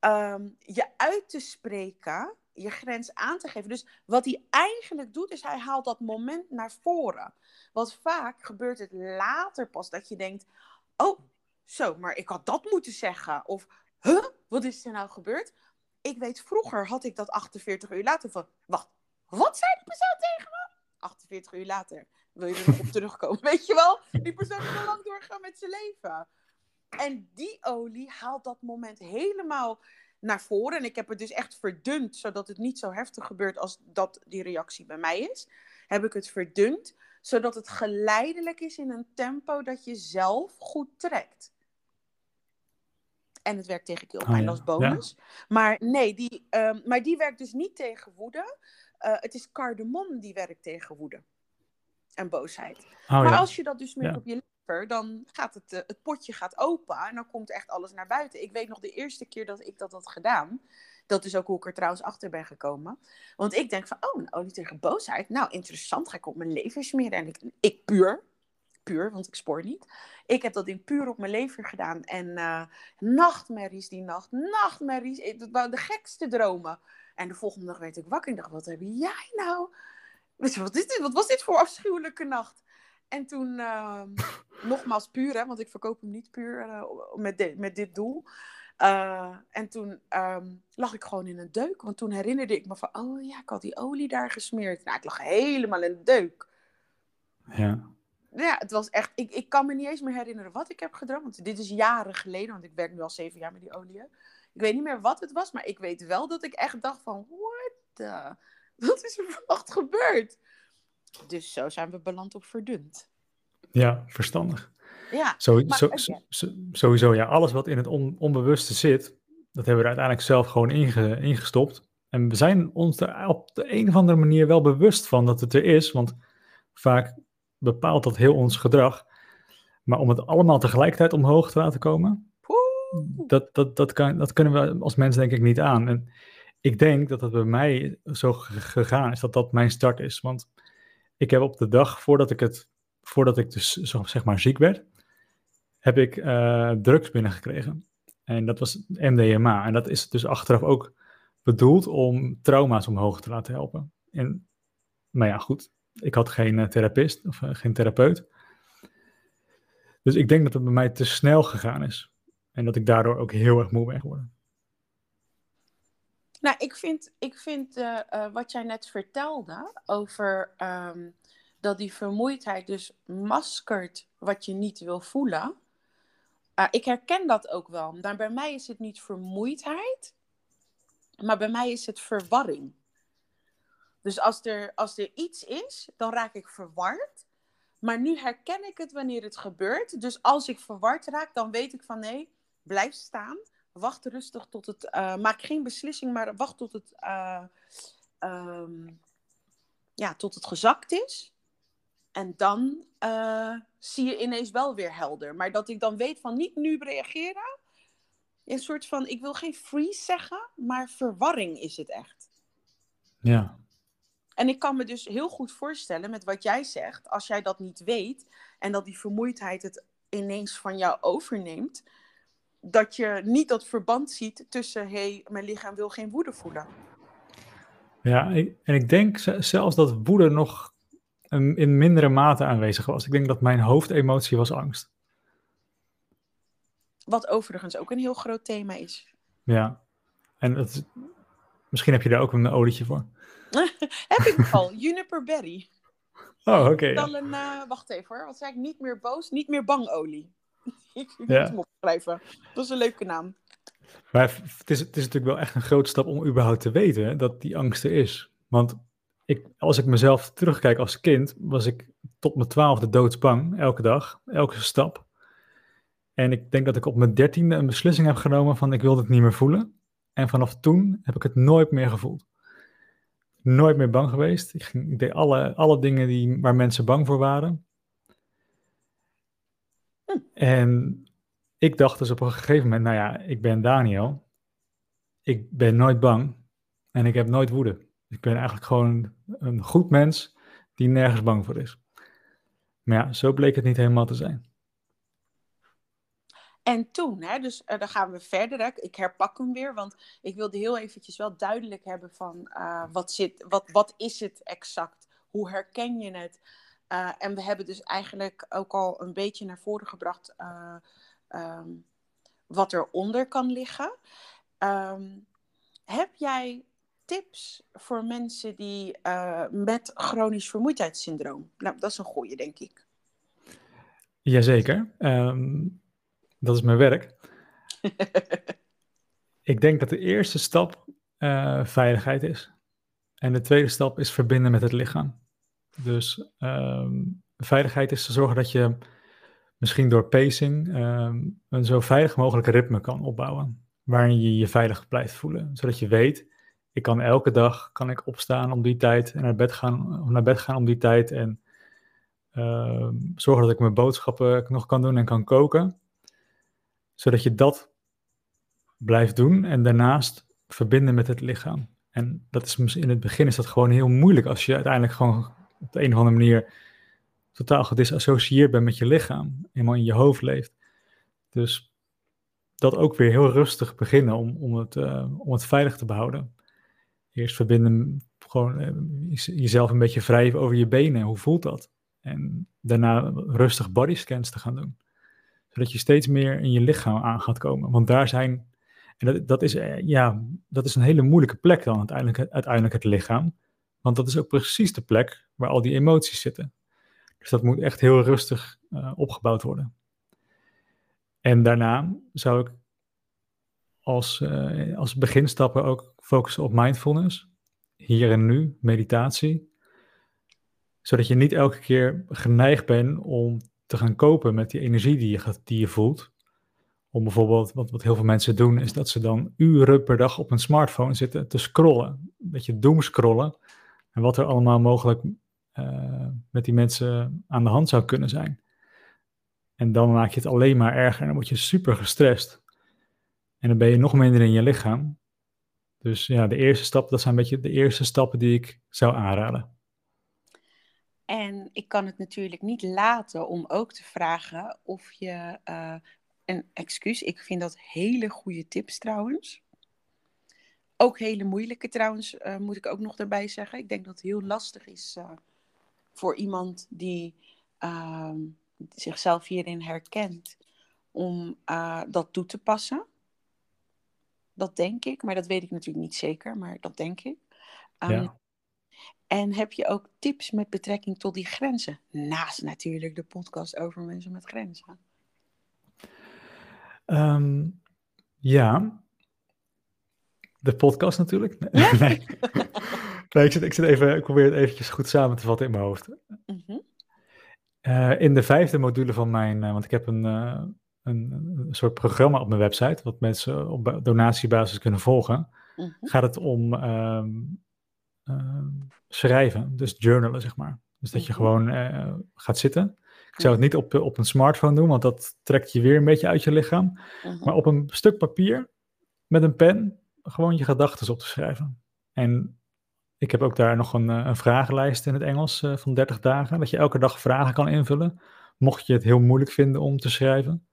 Um, je uit te spreken, je grens aan te geven. Dus wat hij eigenlijk doet, is hij haalt dat moment naar voren. Want vaak gebeurt het later pas dat je denkt... Oh, zo, maar ik had dat moeten zeggen. Of, huh, wat is er nou gebeurd? Ik weet, vroeger had ik dat achtenveertig uur later van... Wacht, wat zei die persoon tegen me? achtenveertig uur later wil je er nog op terugkomen. Weet je wel, die persoon kan lang doorgaan met zijn leven. En die olie haalt dat moment helemaal naar voren. En ik heb het dus echt verdund, zodat het niet zo heftig gebeurt als dat die reactie bij mij is. Heb ik het verdund, zodat het geleidelijk is in een tempo dat je zelf goed trekt. En het werkt tegen keelpijn oh, ja. als bonus. Ja. Maar nee, die, um, maar die werkt dus niet tegen woede. Uh, het is kardemom die werkt tegen woede. En boosheid. Oh, maar ja. als je dat dus meer ja. op je lever, dan gaat het, uh, het potje gaat open. En dan komt echt alles naar buiten. Ik weet nog de eerste keer dat ik dat had gedaan. Dat is ook hoe ik er trouwens achter ben gekomen. Want ik denk van, oh, een olie tegen boosheid. Nou, interessant. Ga ik op mijn lever smeren. En ik, ik puur. Puur, want ik spoor niet. Ik heb dat in puur op mijn lever gedaan. En uh, nachtmerries die nacht. Nachtmerries. Het waren de gekste dromen. En de volgende dag werd ik wakker. En dacht, wat heb jij nou? Wat is dit? Wat was dit voor afschuwelijke nacht? En toen, uh, nogmaals puur, hè, want ik verkoop hem niet puur uh, met, de, met dit doel. Uh, en toen um, lag ik gewoon in een deuk. Want toen herinnerde ik me van... Oh ja, ik had die olie daar gesmeerd. Nou, ik lag helemaal in een deuk. Ja. Ja, het was echt... Ik, ik kan me niet eens meer herinneren wat ik heb gedroomd. Want dit is jaren geleden. Want ik werk nu al zeven jaar met die olie. Ik weet niet meer wat het was. Maar ik weet wel dat ik echt dacht van... What the... Wat is er vannacht gebeurd? Dus zo zijn we beland op verdund. Ja, verstandig. Ja, zo, maar, zo, okay. zo, sowieso, ja, alles wat in het on, onbewuste zit, dat hebben we er uiteindelijk zelf gewoon inge, ingestopt. En we zijn ons er op de een of andere manier wel bewust van dat het er is, want vaak bepaalt dat heel ons gedrag. Maar om het allemaal tegelijkertijd omhoog te laten komen, dat, dat, dat, kan, dat kunnen we als mens denk ik niet aan. En ik denk dat dat bij mij zo gegaan is, dat dat mijn start is. Want ik heb op de dag voordat ik het, voordat ik dus zeg maar ziek werd, heb ik uh, drugs binnengekregen. En dat was M D M A. En dat is dus achteraf ook bedoeld om trauma's omhoog te laten helpen. En, maar ja, goed. Ik had geen uh, therapist of uh, geen therapeut. Dus ik denk dat het bij mij te snel gegaan is. En dat ik daardoor ook heel erg moe ben geworden. Nou, ik vind, ik vind uh, uh, wat jij net vertelde over um, dat die vermoeidheid dus maskert wat je niet wil voelen. Uh, ik herken dat ook wel. Maar bij mij is het niet vermoeidheid, maar bij mij is het verwarring. Dus als er, als er iets is, dan raak ik verward. Maar nu herken ik het wanneer het gebeurt. Dus als ik verward raak, dan weet ik van nee, blijf staan. Wacht rustig tot het... Uh, maak geen beslissing, maar wacht tot het... Uh, um, ja, tot het gezakt is. En dan uh, zie je ineens wel weer helder. Maar dat ik dan weet van niet nu reageren. Een soort van, ik wil geen freeze zeggen, maar verwarring is het echt. Ja. En ik kan me dus heel goed voorstellen met wat jij zegt. Als jij dat niet weet en dat die vermoeidheid het ineens van jou overneemt. Dat je niet dat verband ziet tussen, hé, hey, mijn lichaam wil geen woede voelen. Ja, en ik denk zelfs dat woede nog in mindere mate aanwezig was. Ik denk dat mijn hoofdemotie was angst. Wat overigens ook een heel groot thema is. Ja, en het, misschien heb je daar ook een olietje voor. Heb ik al, juniper berry. Oh, oké. Okay, ja. uh, wacht even hoor, wat zei ik? Niet meer boos, niet meer bang olie. Ik moet ja. hem opschrijven. Dat is een leuke naam. Maar het is, het is natuurlijk wel echt een grote stap om überhaupt te weten dat die angst er is. Want ik, als ik mezelf terugkijk als kind, was ik tot mijn twaalfde doodsbang. Elke dag, elke stap. En ik denk dat ik op mijn dertiende een beslissing heb genomen van ik wil dit niet meer voelen. En vanaf toen heb ik het nooit meer gevoeld. Nooit meer bang geweest. Ik, ging, ik deed alle, alle dingen die, waar mensen bang voor waren. En ik dacht dus op een gegeven moment, nou ja, ik ben Daniël. Ik ben nooit bang en ik heb nooit woede. Ik ben eigenlijk gewoon een goed mens die nergens bang voor is. Maar ja, zo bleek het niet helemaal te zijn. En toen, hè, dus uh, dan gaan we verder. Hè. Ik herpak hem weer, want ik wilde heel eventjes wel duidelijk hebben van uh, wat, zit, wat, wat is het exact? Hoe herken je het? Uh, en we hebben dus eigenlijk ook al een beetje naar voren gebracht uh, um, wat eronder kan liggen. Um, heb jij tips voor mensen die uh, met chronisch vermoeidheidssyndroom? Nou, dat is een goeie, denk ik. Jazeker. Um, dat is mijn werk. Ik denk dat de eerste stap uh, veiligheid is. En de tweede stap is verbinden met het lichaam. Dus um, veiligheid is te zorgen dat je misschien door pacing um, een zo veilig mogelijk ritme kan opbouwen. Waarin je je veilig blijft voelen. Zodat je weet, ik kan elke dag kan ik opstaan om die tijd en naar bed gaan, naar bed gaan om die tijd. En um, zorgen dat ik mijn boodschappen nog kan doen en kan koken. Zodat je dat blijft doen en daarnaast verbinden met het lichaam. En dat is, in het begin is dat gewoon heel moeilijk als je uiteindelijk gewoon... op de een of andere manier totaal gedisassocieerd bent met je lichaam. Helemaal in je hoofd leeft. Dus dat ook weer heel rustig beginnen om, om, het, uh, om het veilig te behouden. Eerst verbinden, gewoon uh, jezelf een beetje wrijven over je benen. Hoe voelt dat? En daarna rustig bodyscans te gaan doen. Zodat je steeds meer in je lichaam aan gaat komen. Want daar zijn... En dat, dat, is, uh, ja, dat is een hele moeilijke plek dan, uiteindelijk, uiteindelijk het lichaam. Want dat is ook precies de plek waar al die emoties zitten. Dus dat moet echt heel rustig uh, opgebouwd worden. En daarna zou ik als, uh, als beginstappen ook focussen op mindfulness. Hier en nu, meditatie. Zodat je niet elke keer geneigd bent om te gaan kopen met die energie die je, gaat, die je voelt. Om bijvoorbeeld, wat, wat heel veel mensen doen, is dat ze dan uren per dag op een smartphone zitten te scrollen. Een beetje doomscrollen. En wat er allemaal mogelijk uh, met die mensen aan de hand zou kunnen zijn. En dan maak je het alleen maar erger en dan word je super gestrest. En dan ben je nog minder in je lichaam. Dus ja, de eerste stappen, dat zijn een beetje de eerste stappen die ik zou aanraden. En ik kan het natuurlijk niet laten om ook te vragen of je... Uh, en excuus, ik vind dat hele goede tips trouwens. Ook hele moeilijke trouwens, uh, moet ik ook nog daarbij zeggen. Ik denk dat het heel lastig is uh, voor iemand die uh, zichzelf hierin herkent om uh, dat toe te passen. Dat denk ik, maar dat weet ik natuurlijk niet zeker, maar dat denk ik. Um, ja. En heb je ook tips met betrekking tot die grenzen? Naast natuurlijk de podcast over mensen met grenzen. Um, ja, de podcast natuurlijk. Ja? Nee. nee, ik, zit, ik, zit even, ik probeer het eventjes goed samen te vatten in mijn hoofd. Mm-hmm. Uh, in de vijfde module van mijn, uh, want ik heb een... Uh, Een, een soort programma op mijn website, wat mensen op donatiebasis kunnen volgen, mm-hmm. gaat het om um, um, schrijven, dus journalen, zeg maar. Dus dat je mm-hmm. gewoon uh, gaat zitten. Ik zou het niet op, op een smartphone doen, want dat trekt je weer een beetje uit je lichaam. Mm-hmm. Maar op een stuk papier, met een pen, gewoon je gedachten op te schrijven. En ik heb ook daar nog een, een vragenlijst in het Engels uh, van dertig dagen, dat je elke dag vragen kan invullen, mocht je het heel moeilijk vinden om te schrijven.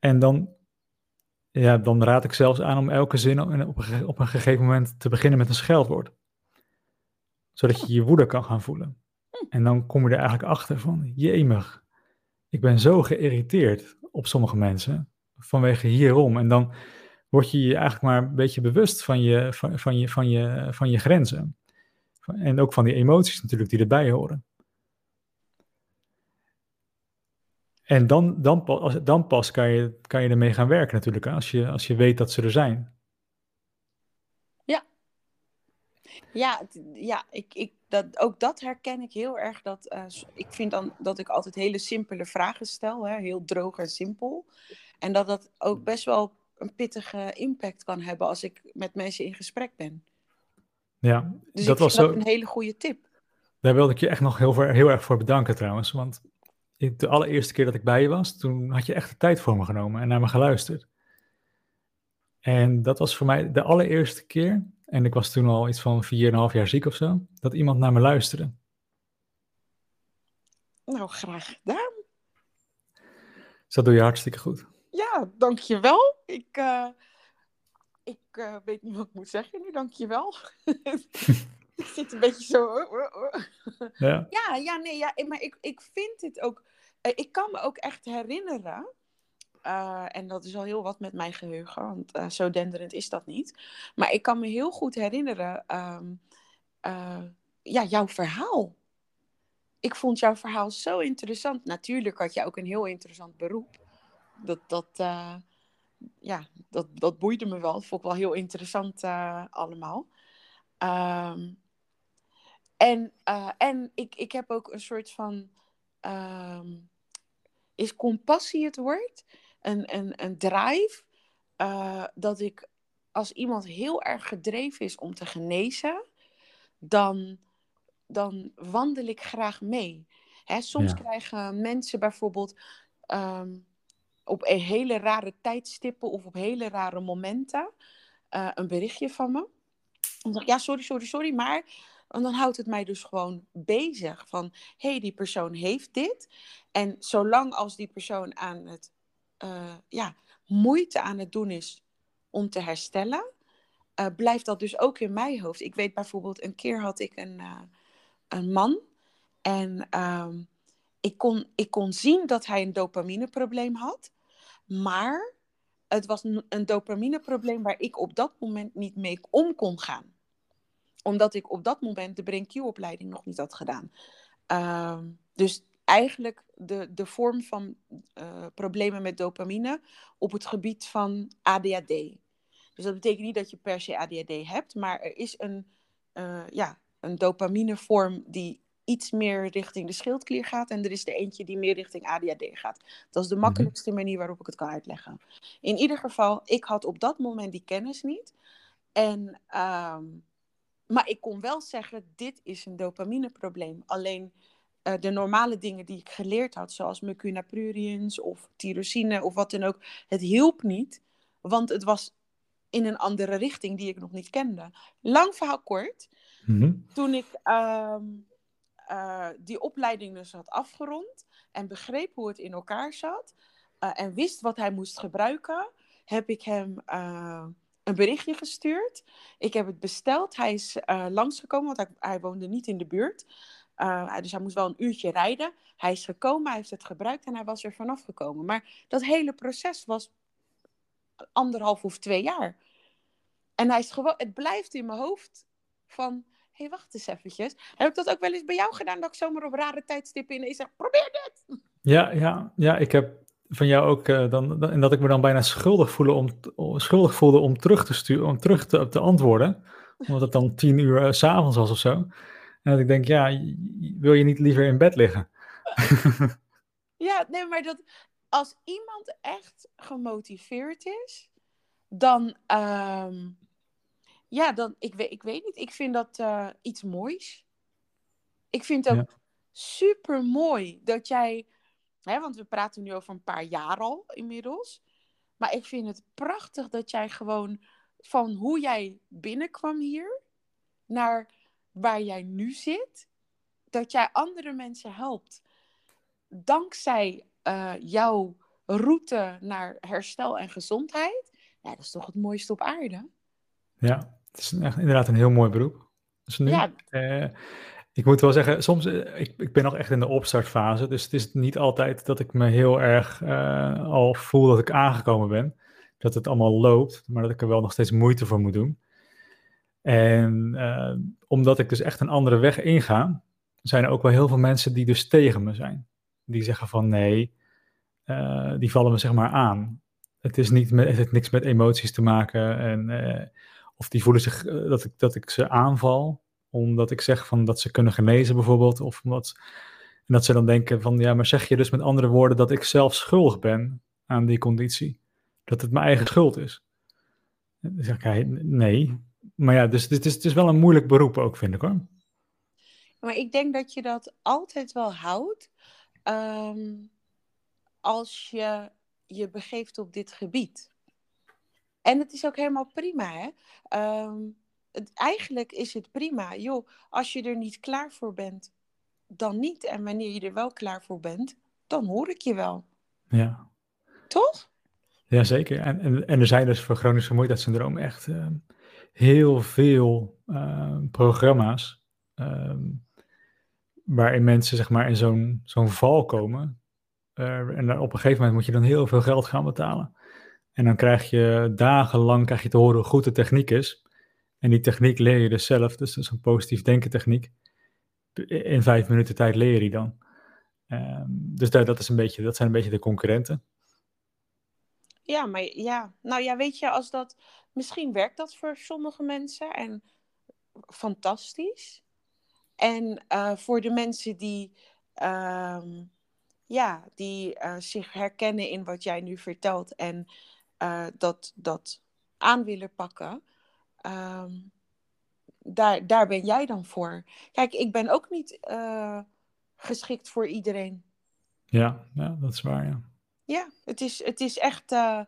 En dan, ja, dan raad ik zelfs aan om elke zin op een, op een gegeven moment te beginnen met een scheldwoord. Zodat je je woede kan gaan voelen. En dan kom je er eigenlijk achter van, jemig, ik ben zo geïrriteerd op sommige mensen vanwege hierom. En dan word je je eigenlijk maar een beetje bewust van je, van, van je, van je, van je grenzen. En ook van die emoties natuurlijk die erbij horen. En dan, dan, pas, dan pas kan je, kan je ermee gaan werken natuurlijk, als je, als je weet dat ze er zijn. Ja, ja, ja ik, ik, dat, ook dat herken ik heel erg. Dat, uh, ik vind dan dat ik altijd hele simpele vragen stel, hè, heel droog en simpel. En dat dat ook best wel een pittige impact kan hebben als ik met mensen in gesprek ben. Ja, dus dat ik was vind zo... dat een hele goede tip. Daar wilde ik je echt nog heel, heel erg voor bedanken trouwens, want... De allereerste keer dat ik bij je was, toen had je echt de tijd voor me genomen en naar me geluisterd. En dat was voor mij de allereerste keer, en ik was toen al iets van vier en een half jaar ziek of zo, dat iemand naar me luisterde. Nou, graag gedaan. Dus dat doe je hartstikke goed. Ja, dankjewel. Ik, uh, ik uh, weet niet wat ik moet zeggen nu, dankjewel. Ik zit een beetje zo... Oh, oh, oh. Ja. ja, ja, nee, ja, maar ik, ik vind dit ook... Ik kan me ook echt herinneren... Uh, en dat is al heel wat met mijn geheugen... want uh, zo denderend is dat niet... maar ik kan me heel goed herinneren... Um, uh, ja, jouw verhaal. Ik vond jouw verhaal zo interessant. Natuurlijk had je ook een heel interessant beroep. Dat, dat, uh, ja, dat, dat boeide me wel. Vond ik wel heel interessant uh, allemaal... Um, en uh, en ik, ik heb ook een soort van, um, is compassie het woord? Een, een, een drive, uh, dat ik als iemand heel erg gedreven is om te genezen, dan, dan wandel ik graag mee. Hè, soms ja. krijgen mensen bijvoorbeeld um, op een hele rare tijdstippen of op hele rare momenten uh, een berichtje van me. Dan dacht ik, ja, sorry, sorry, sorry, maar en dan houdt het mij dus gewoon bezig. Van, hé, hey, die persoon heeft dit. En zolang als die persoon aan het, uh, ja, moeite aan het doen is om te herstellen, uh, blijft dat dus ook in mijn hoofd. Ik weet bijvoorbeeld, een keer had ik een, uh, een man en uh, ik, kon, ik kon zien dat hij een dopamineprobleem had, maar... Het was een dopamineprobleem waar ik op dat moment niet mee om kon gaan. Omdat ik op dat moment de BrainQ-opleiding nog niet had gedaan. Uh, dus eigenlijk de, de vorm van uh, problemen met dopamine op het gebied van A D H D. Dus dat betekent niet dat je per se A D H D hebt, maar er is een, uh, ja, een dopaminevorm die iets meer richting de schildklier gaat. En er is er eentje die meer richting A D H D gaat. Dat is de makkelijkste manier waarop ik het kan uitleggen. In ieder geval, ik had op dat moment die kennis niet. En, um, maar ik kon wel zeggen, dit is een dopamineprobleem. Alleen uh, de normale dingen die ik geleerd had, zoals Mucuna pruriens of tyrosine of wat dan ook. Het hielp niet, want het was in een andere richting die ik nog niet kende. Lang verhaal kort. Mm-hmm. Toen ik uh, uh, die opleiding dus had afgerond en begreep hoe het in elkaar zat uh, en wist wat hij moest gebruiken, heb ik hem uh, een berichtje gestuurd. Ik heb het besteld. Hij is uh, langsgekomen, want hij, hij woonde niet in de buurt. Uh, dus hij moest wel een uurtje rijden. Hij is gekomen, hij heeft het gebruikt en hij was er vanaf gekomen. Maar dat hele proces was anderhalf of twee jaar. En hij is gewoon, het blijft in mijn hoofd van, hé, hey, wacht eens eventjes. Heb ik dat ook wel eens bij jou gedaan, dat ik zomaar op rare tijdstippen ineens zeg, probeer dit! Ja, ja, ja, ik heb van jou ook, uh, dan, dan, en dat ik me dan bijna schuldig voelde om, om, schuldig voelde om terug te sturen, om terug te, te antwoorden, omdat het dan tien uur uh, 's avonds was of zo. En dat ik denk, ja, wil je niet liever in bed liggen? Ja, nee, maar dat, als iemand echt gemotiveerd is, dan, uh, ja, dan, ik weet, ik weet niet, ik vind dat uh, iets moois. Ik vind het ook ja. super mooi dat jij, hè, want we praten nu over een paar jaar al inmiddels, maar ik vind het prachtig dat jij gewoon van hoe jij binnenkwam hier, naar waar jij nu zit, dat jij andere mensen helpt. Dankzij Uh, jouw route naar herstel en gezondheid, ja, dat is toch het mooiste op aarde? Ja, het is echt, inderdaad een heel mooi beroep. Dus nu, ja. uh, ik moet wel zeggen, soms, uh, ik, ik ben nog echt in de opstartfase, dus het is niet altijd dat ik me heel erg uh, al voel dat ik aangekomen ben, dat het allemaal loopt, maar dat ik er wel nog steeds moeite voor moet doen. En uh, omdat ik dus echt een andere weg inga, zijn er ook wel heel veel mensen die dus tegen me zijn. Die zeggen van nee, uh, die vallen me zeg maar aan. Het, is niet met, het heeft niks met emoties te maken. En, uh, of die voelen zich uh, dat, ik, dat ik ze aanval. Omdat ik zeg van dat ze kunnen genezen bijvoorbeeld. Of omdat, en dat ze dan denken van ja, maar zeg je dus met andere woorden dat ik zelf schuldig ben aan die conditie. Dat het mijn eigen schuld is. Dan zeg ik ja, nee. Maar ja, dus het is, het is wel een moeilijk beroep ook, vind ik hoor. Maar ik denk dat je dat altijd wel houdt. Um, als je je begeeft op dit gebied. En het is ook helemaal prima, hè? Um, het, eigenlijk is het prima. Joh, als je er niet klaar voor bent, dan niet. En wanneer je er wel klaar voor bent, dan hoor ik je wel. Ja. Toch? Jazeker. En, en, en er zijn dus voor chronisch vermoeidheidssyndroom echt um, heel veel um, programma's. Um, Waarin mensen zeg maar in zo'n, zo'n val komen. Uh, en op een gegeven moment moet je dan heel veel geld gaan betalen. En dan krijg je dagenlang krijg je te horen hoe goed de techniek is. En die techniek leer je dus zelf. Dus dat is een positief denken techniek. In vijf minuten tijd leer je die dan. Uh, dus dat, dat, is een beetje, dat zijn een beetje de concurrenten. Ja, maar ja. Nou ja, weet je, als dat, misschien werkt dat voor sommige mensen. En fantastisch. En uh, voor de mensen die, uh, ja, die uh, zich herkennen in wat jij nu vertelt en uh, dat, dat aan willen pakken, uh, daar, daar ben jij dan voor. Kijk, ik ben ook niet uh, geschikt voor iedereen. Ja, ja, dat is waar, ja. Ja, het is, het is echt uh,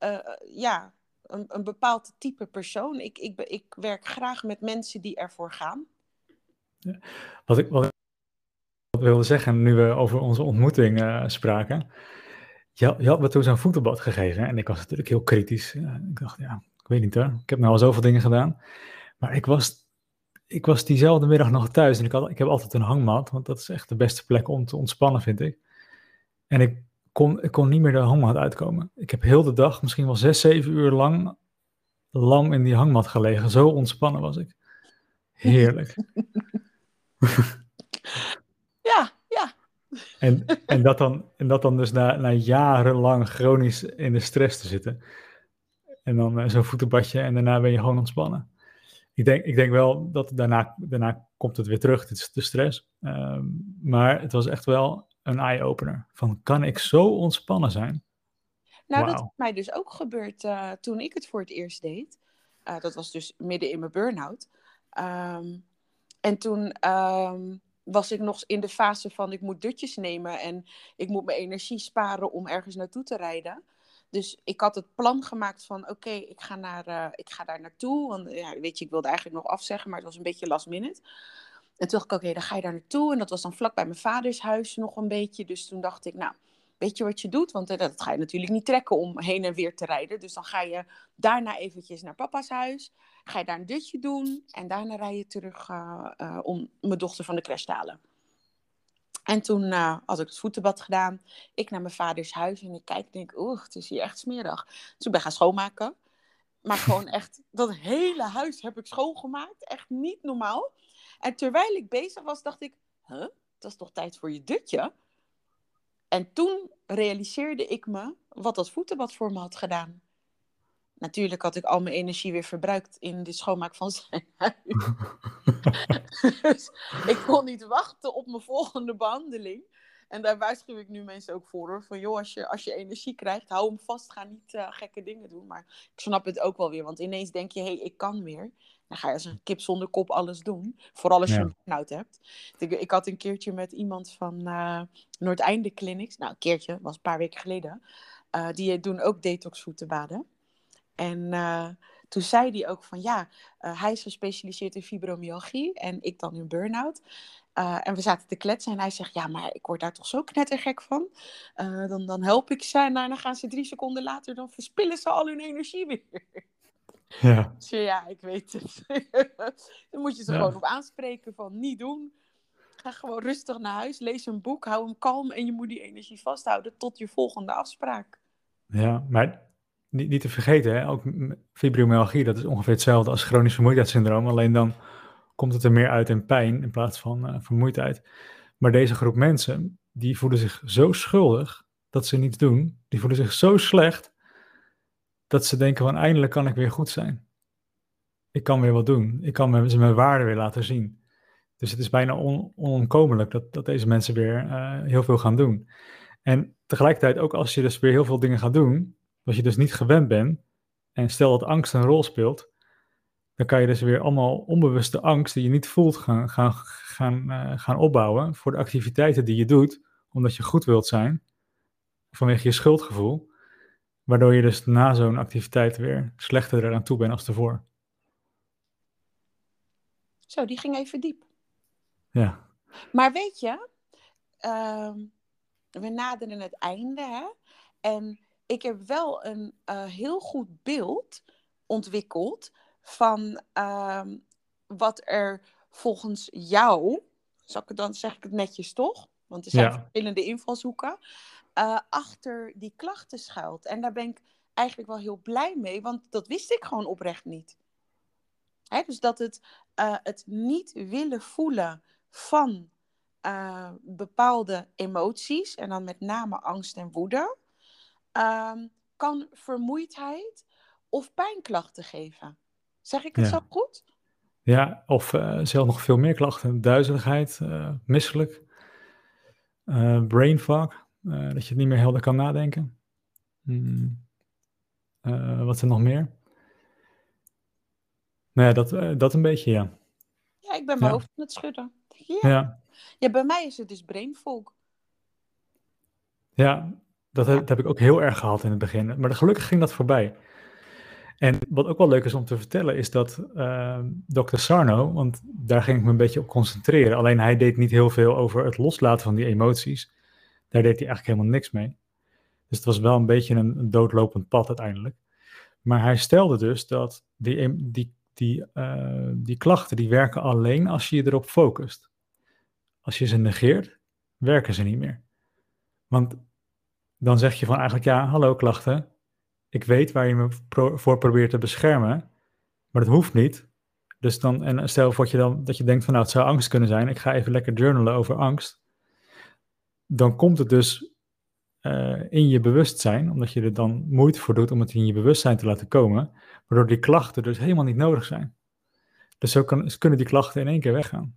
uh, ja, een, een bepaald type persoon. Ik, ik, ik werk graag met mensen die ervoor gaan. Wat ik, wat ik wilde zeggen, nu we over onze ontmoeting uh, spraken. Je, je had me toen zo'n voetbalbad gegeven en ik was natuurlijk heel kritisch. Uh, ik dacht, ja, ik weet niet hoor, ik heb nou al zoveel dingen gedaan. Maar ik was, ik was diezelfde middag nog thuis en ik, had, ik heb altijd een hangmat, want dat is echt de beste plek om te ontspannen, vind ik. En ik kon, ik kon niet meer de hangmat uitkomen. Ik heb heel de dag, misschien wel zes, zeven uur lang, lam in die hangmat gelegen. Zo ontspannen was ik. Heerlijk. Ja, ja. En, en, dat dan, en dat dan dus na, na jarenlang chronisch in de stress te zitten. En dan uh, zo'n voetenbadje en daarna ben je gewoon ontspannen. Ik denk, ik denk wel dat daarna, daarna komt het weer terug, dit is de stress. Um, maar het was echt wel een eye-opener. Van, kan ik zo ontspannen zijn? Nou, wow. Dat is mij dus ook gebeurd uh, toen ik het voor het eerst deed. Uh, dat was dus midden in mijn burn-out. Um, en toen um, was ik nog in de fase van ik moet dutjes nemen en ik moet mijn energie sparen om ergens naartoe te rijden. Dus ik had het plan gemaakt van oké, okay, ik ga naar, uh, ik ga daar naartoe. Want ja, weet je, ik wilde eigenlijk nog afzeggen, maar het was een beetje last minute. En toen dacht ik, oké, okay, dan ga je daar naartoe. En dat was dan vlak bij mijn vaders huis nog een beetje. Dus toen dacht ik, nou, weet je wat je doet? Want uh, dat ga je natuurlijk niet trekken om heen en weer te rijden. Dus dan ga je daarna eventjes naar papa's huis. Ga je daar een dutje doen. En daarna rij je terug uh, uh, om mijn dochter van de crash te halen. En toen uh, had ik het voetenbad gedaan. Ik naar mijn vaders huis en ik kijk en denk, oeh, het is hier echt smerig. Dus ik ben gaan schoonmaken. Maar gewoon echt, dat hele huis heb ik schoongemaakt. Echt niet normaal. En terwijl ik bezig was, dacht ik, huh, dat is toch tijd voor je dutje? En toen realiseerde ik me wat dat voetenbad voor me had gedaan. Natuurlijk had ik al mijn energie weer verbruikt in de schoonmaak van zijn huis. Dus ik kon niet wachten op mijn volgende behandeling. En daar waarschuw ik nu mensen ook voor, hoor. Van joh, als je, als je energie krijgt, hou hem vast. Ga niet uh, gekke dingen doen. Maar ik snap het ook wel weer. Want ineens denk je, hé, hey, ik kan weer. Dan ga je als een kip zonder kop alles doen. Vooral als je ja. een burn-out hebt. Ik, ik had een keertje met iemand van uh, Noordeinde Clinics. Nou, een keertje. Was een paar weken geleden. Uh, die doen ook detox voetenbaden. En uh, toen zei hij ook van ja, uh, hij is gespecialiseerd in fibromyalgie en ik dan in burn-out. Uh, en we zaten te kletsen en hij zegt, ja, maar ik word daar toch zo knettergek van. Uh, dan, dan help ik ze en daarna gaan ze drie seconden later, dan verspillen ze al hun energie weer. Ja, dus ja, ik weet het. Dan moet je ze ja. gewoon op aanspreken van niet doen. Ga gewoon rustig naar huis, lees een boek, hou hem kalm en je moet die energie vasthouden tot je volgende afspraak. Ja, maar... Niet, niet te vergeten, hè? Ook fibromyalgie, dat is ongeveer hetzelfde als chronisch vermoeidheidssyndroom. Alleen dan komt het er meer uit in pijn in plaats van uh, vermoeidheid. Maar deze groep mensen, die voelen zich zo schuldig dat ze niets doen. Die voelen zich zo slecht dat ze denken van eindelijk kan ik weer goed zijn. Ik kan weer wat doen. Ik kan mijn, mijn waarde weer laten zien. Dus het is bijna on, onomkomelijk dat, dat deze mensen weer uh, heel veel gaan doen. En tegelijkertijd ook als je dus weer heel veel dingen gaat doen... Als je dus niet gewend bent en stel dat angst een rol speelt, dan kan je dus weer allemaal onbewuste angst die je niet voelt gaan, gaan, gaan, uh, gaan opbouwen voor de activiteiten die je doet, omdat je goed wilt zijn, vanwege je schuldgevoel, waardoor je dus na zo'n activiteit weer slechter eraan toe bent als tevoren. Zo, die ging even diep. Ja. Maar weet je, uh, we naderen het einde, hè? En... Ik heb wel een uh, heel goed beeld ontwikkeld van uh, wat er volgens jou, zal ik het dan, zeg ik het netjes toch? Want er zijn ja. verschillende invalshoeken, uh, achter die klachten schuilt. En daar ben ik eigenlijk wel heel blij mee, want dat wist ik gewoon oprecht niet. Hè, dus dat het, uh, het niet willen voelen van uh, bepaalde emoties, en dan met name angst en woede, Um, kan vermoeidheid of pijnklachten geven. Zeg ik het ja. zo goed? Ja, of uh, zelfs nog veel meer klachten. Duizeligheid, uh, misselijk, uh, brain fog, uh, dat je het niet meer helder kan nadenken. Mm. Uh, wat er nog meer? Nou ja, dat, uh, dat een beetje, ja. Ja, ik ben mijn ja. hoofd aan het schudden. Yeah. Ja. ja, bij mij is het dus brain fog. Ja. Dat heb, dat heb ik ook heel erg gehad in het begin. Maar gelukkig ging dat voorbij. En wat ook wel leuk is om te vertellen is dat uh, dokter Sarno, want daar ging ik me een beetje op concentreren. Alleen hij deed niet heel veel over het loslaten van die emoties. Daar deed hij eigenlijk helemaal niks mee. Dus het was wel een beetje een, een doodlopend pad uiteindelijk. Maar hij stelde dus dat die, die, die, uh, die klachten die werken alleen als je je erop focust. Als je ze negeert, werken ze niet meer. Want... Dan zeg je van eigenlijk, ja, hallo klachten. Ik weet waar je me pro- voor probeert te beschermen. Maar dat hoeft niet. Dus dan, en stel voor je dan, dat je denkt van nou, het zou angst kunnen zijn. Ik ga even lekker journalen over angst. Dan komt het dus uh, in je bewustzijn. Omdat je er dan moeite voor doet om het in je bewustzijn te laten komen. Waardoor die klachten dus helemaal niet nodig zijn. Dus zo kan, kunnen die klachten in één keer weggaan.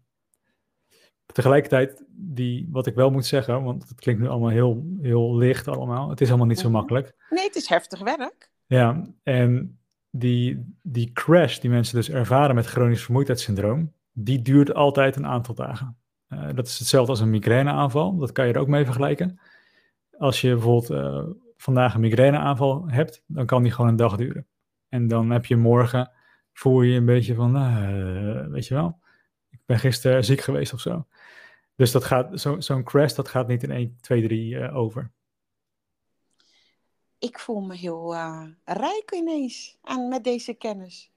Tegelijkertijd, die, wat ik wel moet zeggen, want het klinkt nu allemaal heel, heel licht allemaal. Het is allemaal niet zo makkelijk. Nee, het is heftig werk. Ja, en die, die crash die mensen dus ervaren met chronisch vermoeidheidssyndroom, die duurt altijd een aantal dagen. Uh, dat is hetzelfde als een migraineaanval. Dat kan je er ook mee vergelijken. Als je bijvoorbeeld uh, vandaag een migraineaanval hebt, dan kan die gewoon een dag duren. En dan heb je morgen, voel je je een beetje van, uh, weet je wel, ik ben gisteren ziek geweest of zo. Dus dat gaat, zo, zo'n crash, dat gaat niet in één, twee, drie uh, over. Ik voel me heel uh, rijk ineens aan, met deze kennis.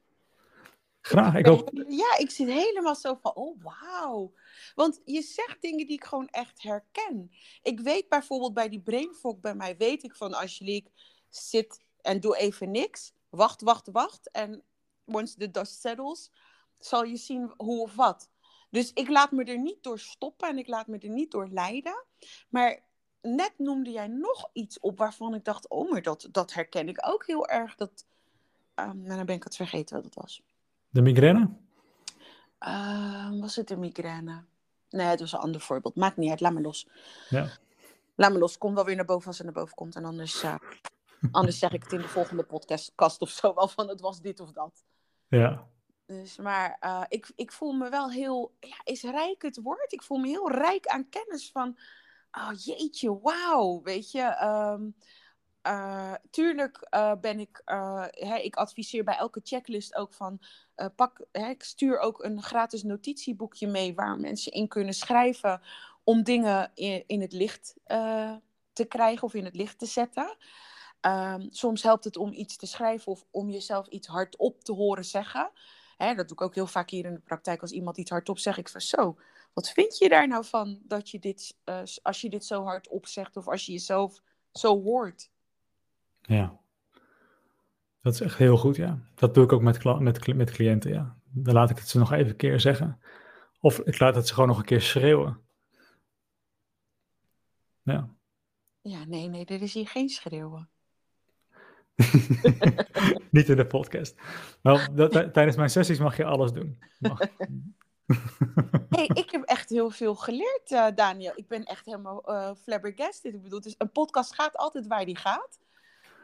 Graag, ik hoop. Ja, ik zit helemaal zo van, oh wauw. Want je zegt dingen die ik gewoon echt herken. Ik weet bijvoorbeeld bij die brainfog bij mij, weet ik van Angelique, zit en doe even niks. Wacht, wacht, wacht. En once the dust settles, zal je zien hoe of wat. Dus ik laat me er niet door stoppen en ik laat me er niet door leiden. Maar net noemde jij nog iets op waarvan ik dacht, oh maar dat, dat herken ik ook heel erg. Dat, um, nou dan ben ik het vergeten wat het was. De migraine? Uh, was het de migraine? Nee, het was een ander voorbeeld. Maakt niet uit, laat me los. Ja. Laat me los, kom wel weer naar boven als het naar boven komt. En anders, uh, anders zeg ik het in de volgende podcast of zo wel van het was dit of dat. Ja. Dus, maar uh, ik, ik voel me wel heel, ja, is rijk het woord? Ik voel me heel rijk aan kennis van, oh jeetje, wauw, weet je. Um, Uh, tuurlijk uh, ben ik, uh, hè, ik adviseer bij elke checklist ook van, uh, pak, hè, ik stuur ook een gratis notitieboekje mee waar mensen in kunnen schrijven om dingen in, in het licht uh, te krijgen of in het licht te zetten. Uh, soms helpt het om iets te schrijven of om jezelf iets hardop te horen zeggen. Hè, dat doe ik ook heel vaak hier in de praktijk. Als iemand iets hardop zegt, ik van zo, wat vind je daar nou van dat je dit, uh, als je dit zo hardop zegt of als je jezelf zo hoort? Ja, dat is echt heel goed, ja. Dat doe ik ook met, kla- met, met cliënten, ja. Dan laat ik het ze nog even een keer zeggen. Of ik laat het ze gewoon nog een keer schreeuwen. Ja. Ja, nee, nee, er is hier geen schreeuwen. Niet in de podcast. Nou, dat, t- tijdens mijn sessies mag je alles doen. Mag. Hey, ik heb echt heel veel geleerd, uh, Daniël. Ik ben echt helemaal uh, flabbergasted. Ik bedoel, dus een podcast gaat altijd waar die gaat.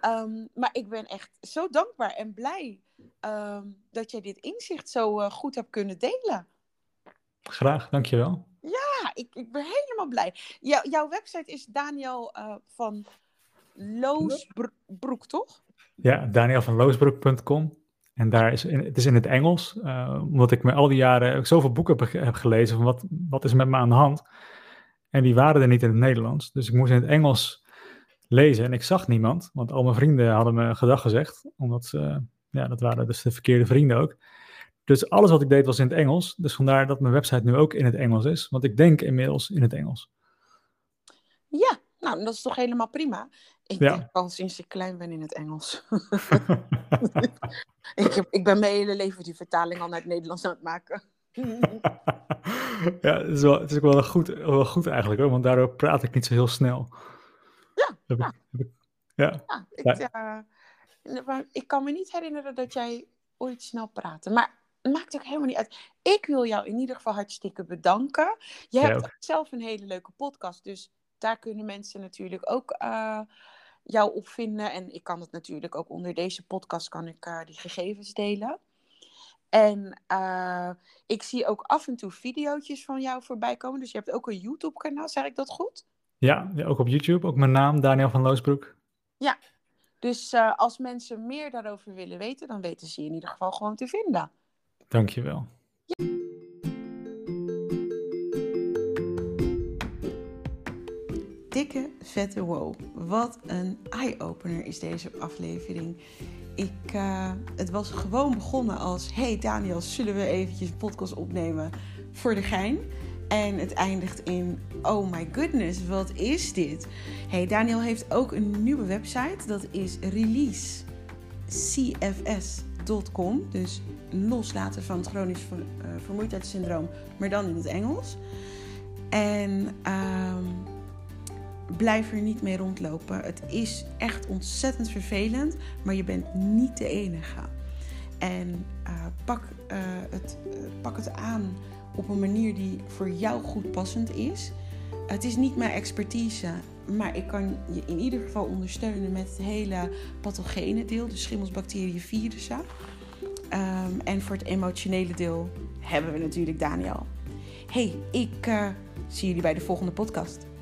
Um, maar ik ben echt zo dankbaar en blij um, dat jij dit inzicht zo uh, goed hebt kunnen delen. Graag, dankjewel. Ja, ik, ik ben helemaal blij. Jou, jouw website is Daniël uh, van Loosbroek, toch? Ja, daniël van loosbroek punt com. En daar is in, het is in het Engels, uh, omdat ik me al die jaren zoveel boeken heb, heb gelezen van wat, wat is met me aan de hand. En die waren er niet in het Nederlands, dus ik moest in het Engels lezen en ik zag niemand, want al mijn vrienden hadden me gedag gezegd, omdat ze, ja, dat waren dus de verkeerde vrienden ook. Dus alles wat ik deed was in het Engels, dus vandaar dat mijn website nu ook in het Engels is, want ik denk inmiddels in het Engels. Ja, nou, dat is toch helemaal prima. Ik ja. denk al sinds ik klein ben in het Engels. ik, heb, ik ben mijn hele leven die vertaling al naar het Nederlands aan het maken. Ja, het is, wel, het is ook wel goed, wel goed eigenlijk hoor, want daardoor praat ik niet zo heel snel. Ja, ja. ja, ik, uh, ik kan me niet herinneren dat jij ooit snel praatte. Maar het maakt ook helemaal niet uit. Ik wil jou in ieder geval hartstikke bedanken. Je hebt ook zelf een hele leuke podcast. Dus daar kunnen mensen natuurlijk ook uh, jou op vinden. En ik kan het natuurlijk ook onder deze podcast kan ik uh, die gegevens delen. En uh, ik zie ook af en toe video's van jou voorbij komen. Dus je hebt ook een YouTube kanaal. Zeg ik dat goed? Ja, ook op YouTube. Ook mijn naam, Daniël van Loosbroek. Ja, dus uh, als mensen meer daarover willen weten, dan weten ze je in ieder geval gewoon te vinden. Dankjewel. Ja. Dikke, vette wow. Wat een eye-opener is deze aflevering. Ik, uh, het was gewoon begonnen als, hey Daniël, zullen we eventjes een podcast opnemen voor de gein? En het eindigt in, oh my goodness, wat is dit? Hey, Daniël heeft ook een nieuwe website. Dat is release c f s punt com. Dus loslaten van het chronisch ver, uh, vermoeidheidssyndroom. Maar dan in het Engels. En uh, blijf er niet mee rondlopen. Het is echt ontzettend vervelend. Maar je bent niet de enige. En uh, pak, uh, het, uh, pak het aan op een manier die voor jou goed passend is. Het is niet mijn expertise, maar ik kan je in ieder geval ondersteunen met het hele pathogene deel, dus schimmels, bacteriën, virussen. Um, en voor het emotionele deel hebben we natuurlijk Daniël. Hey, ik uh, zie jullie bij de volgende podcast.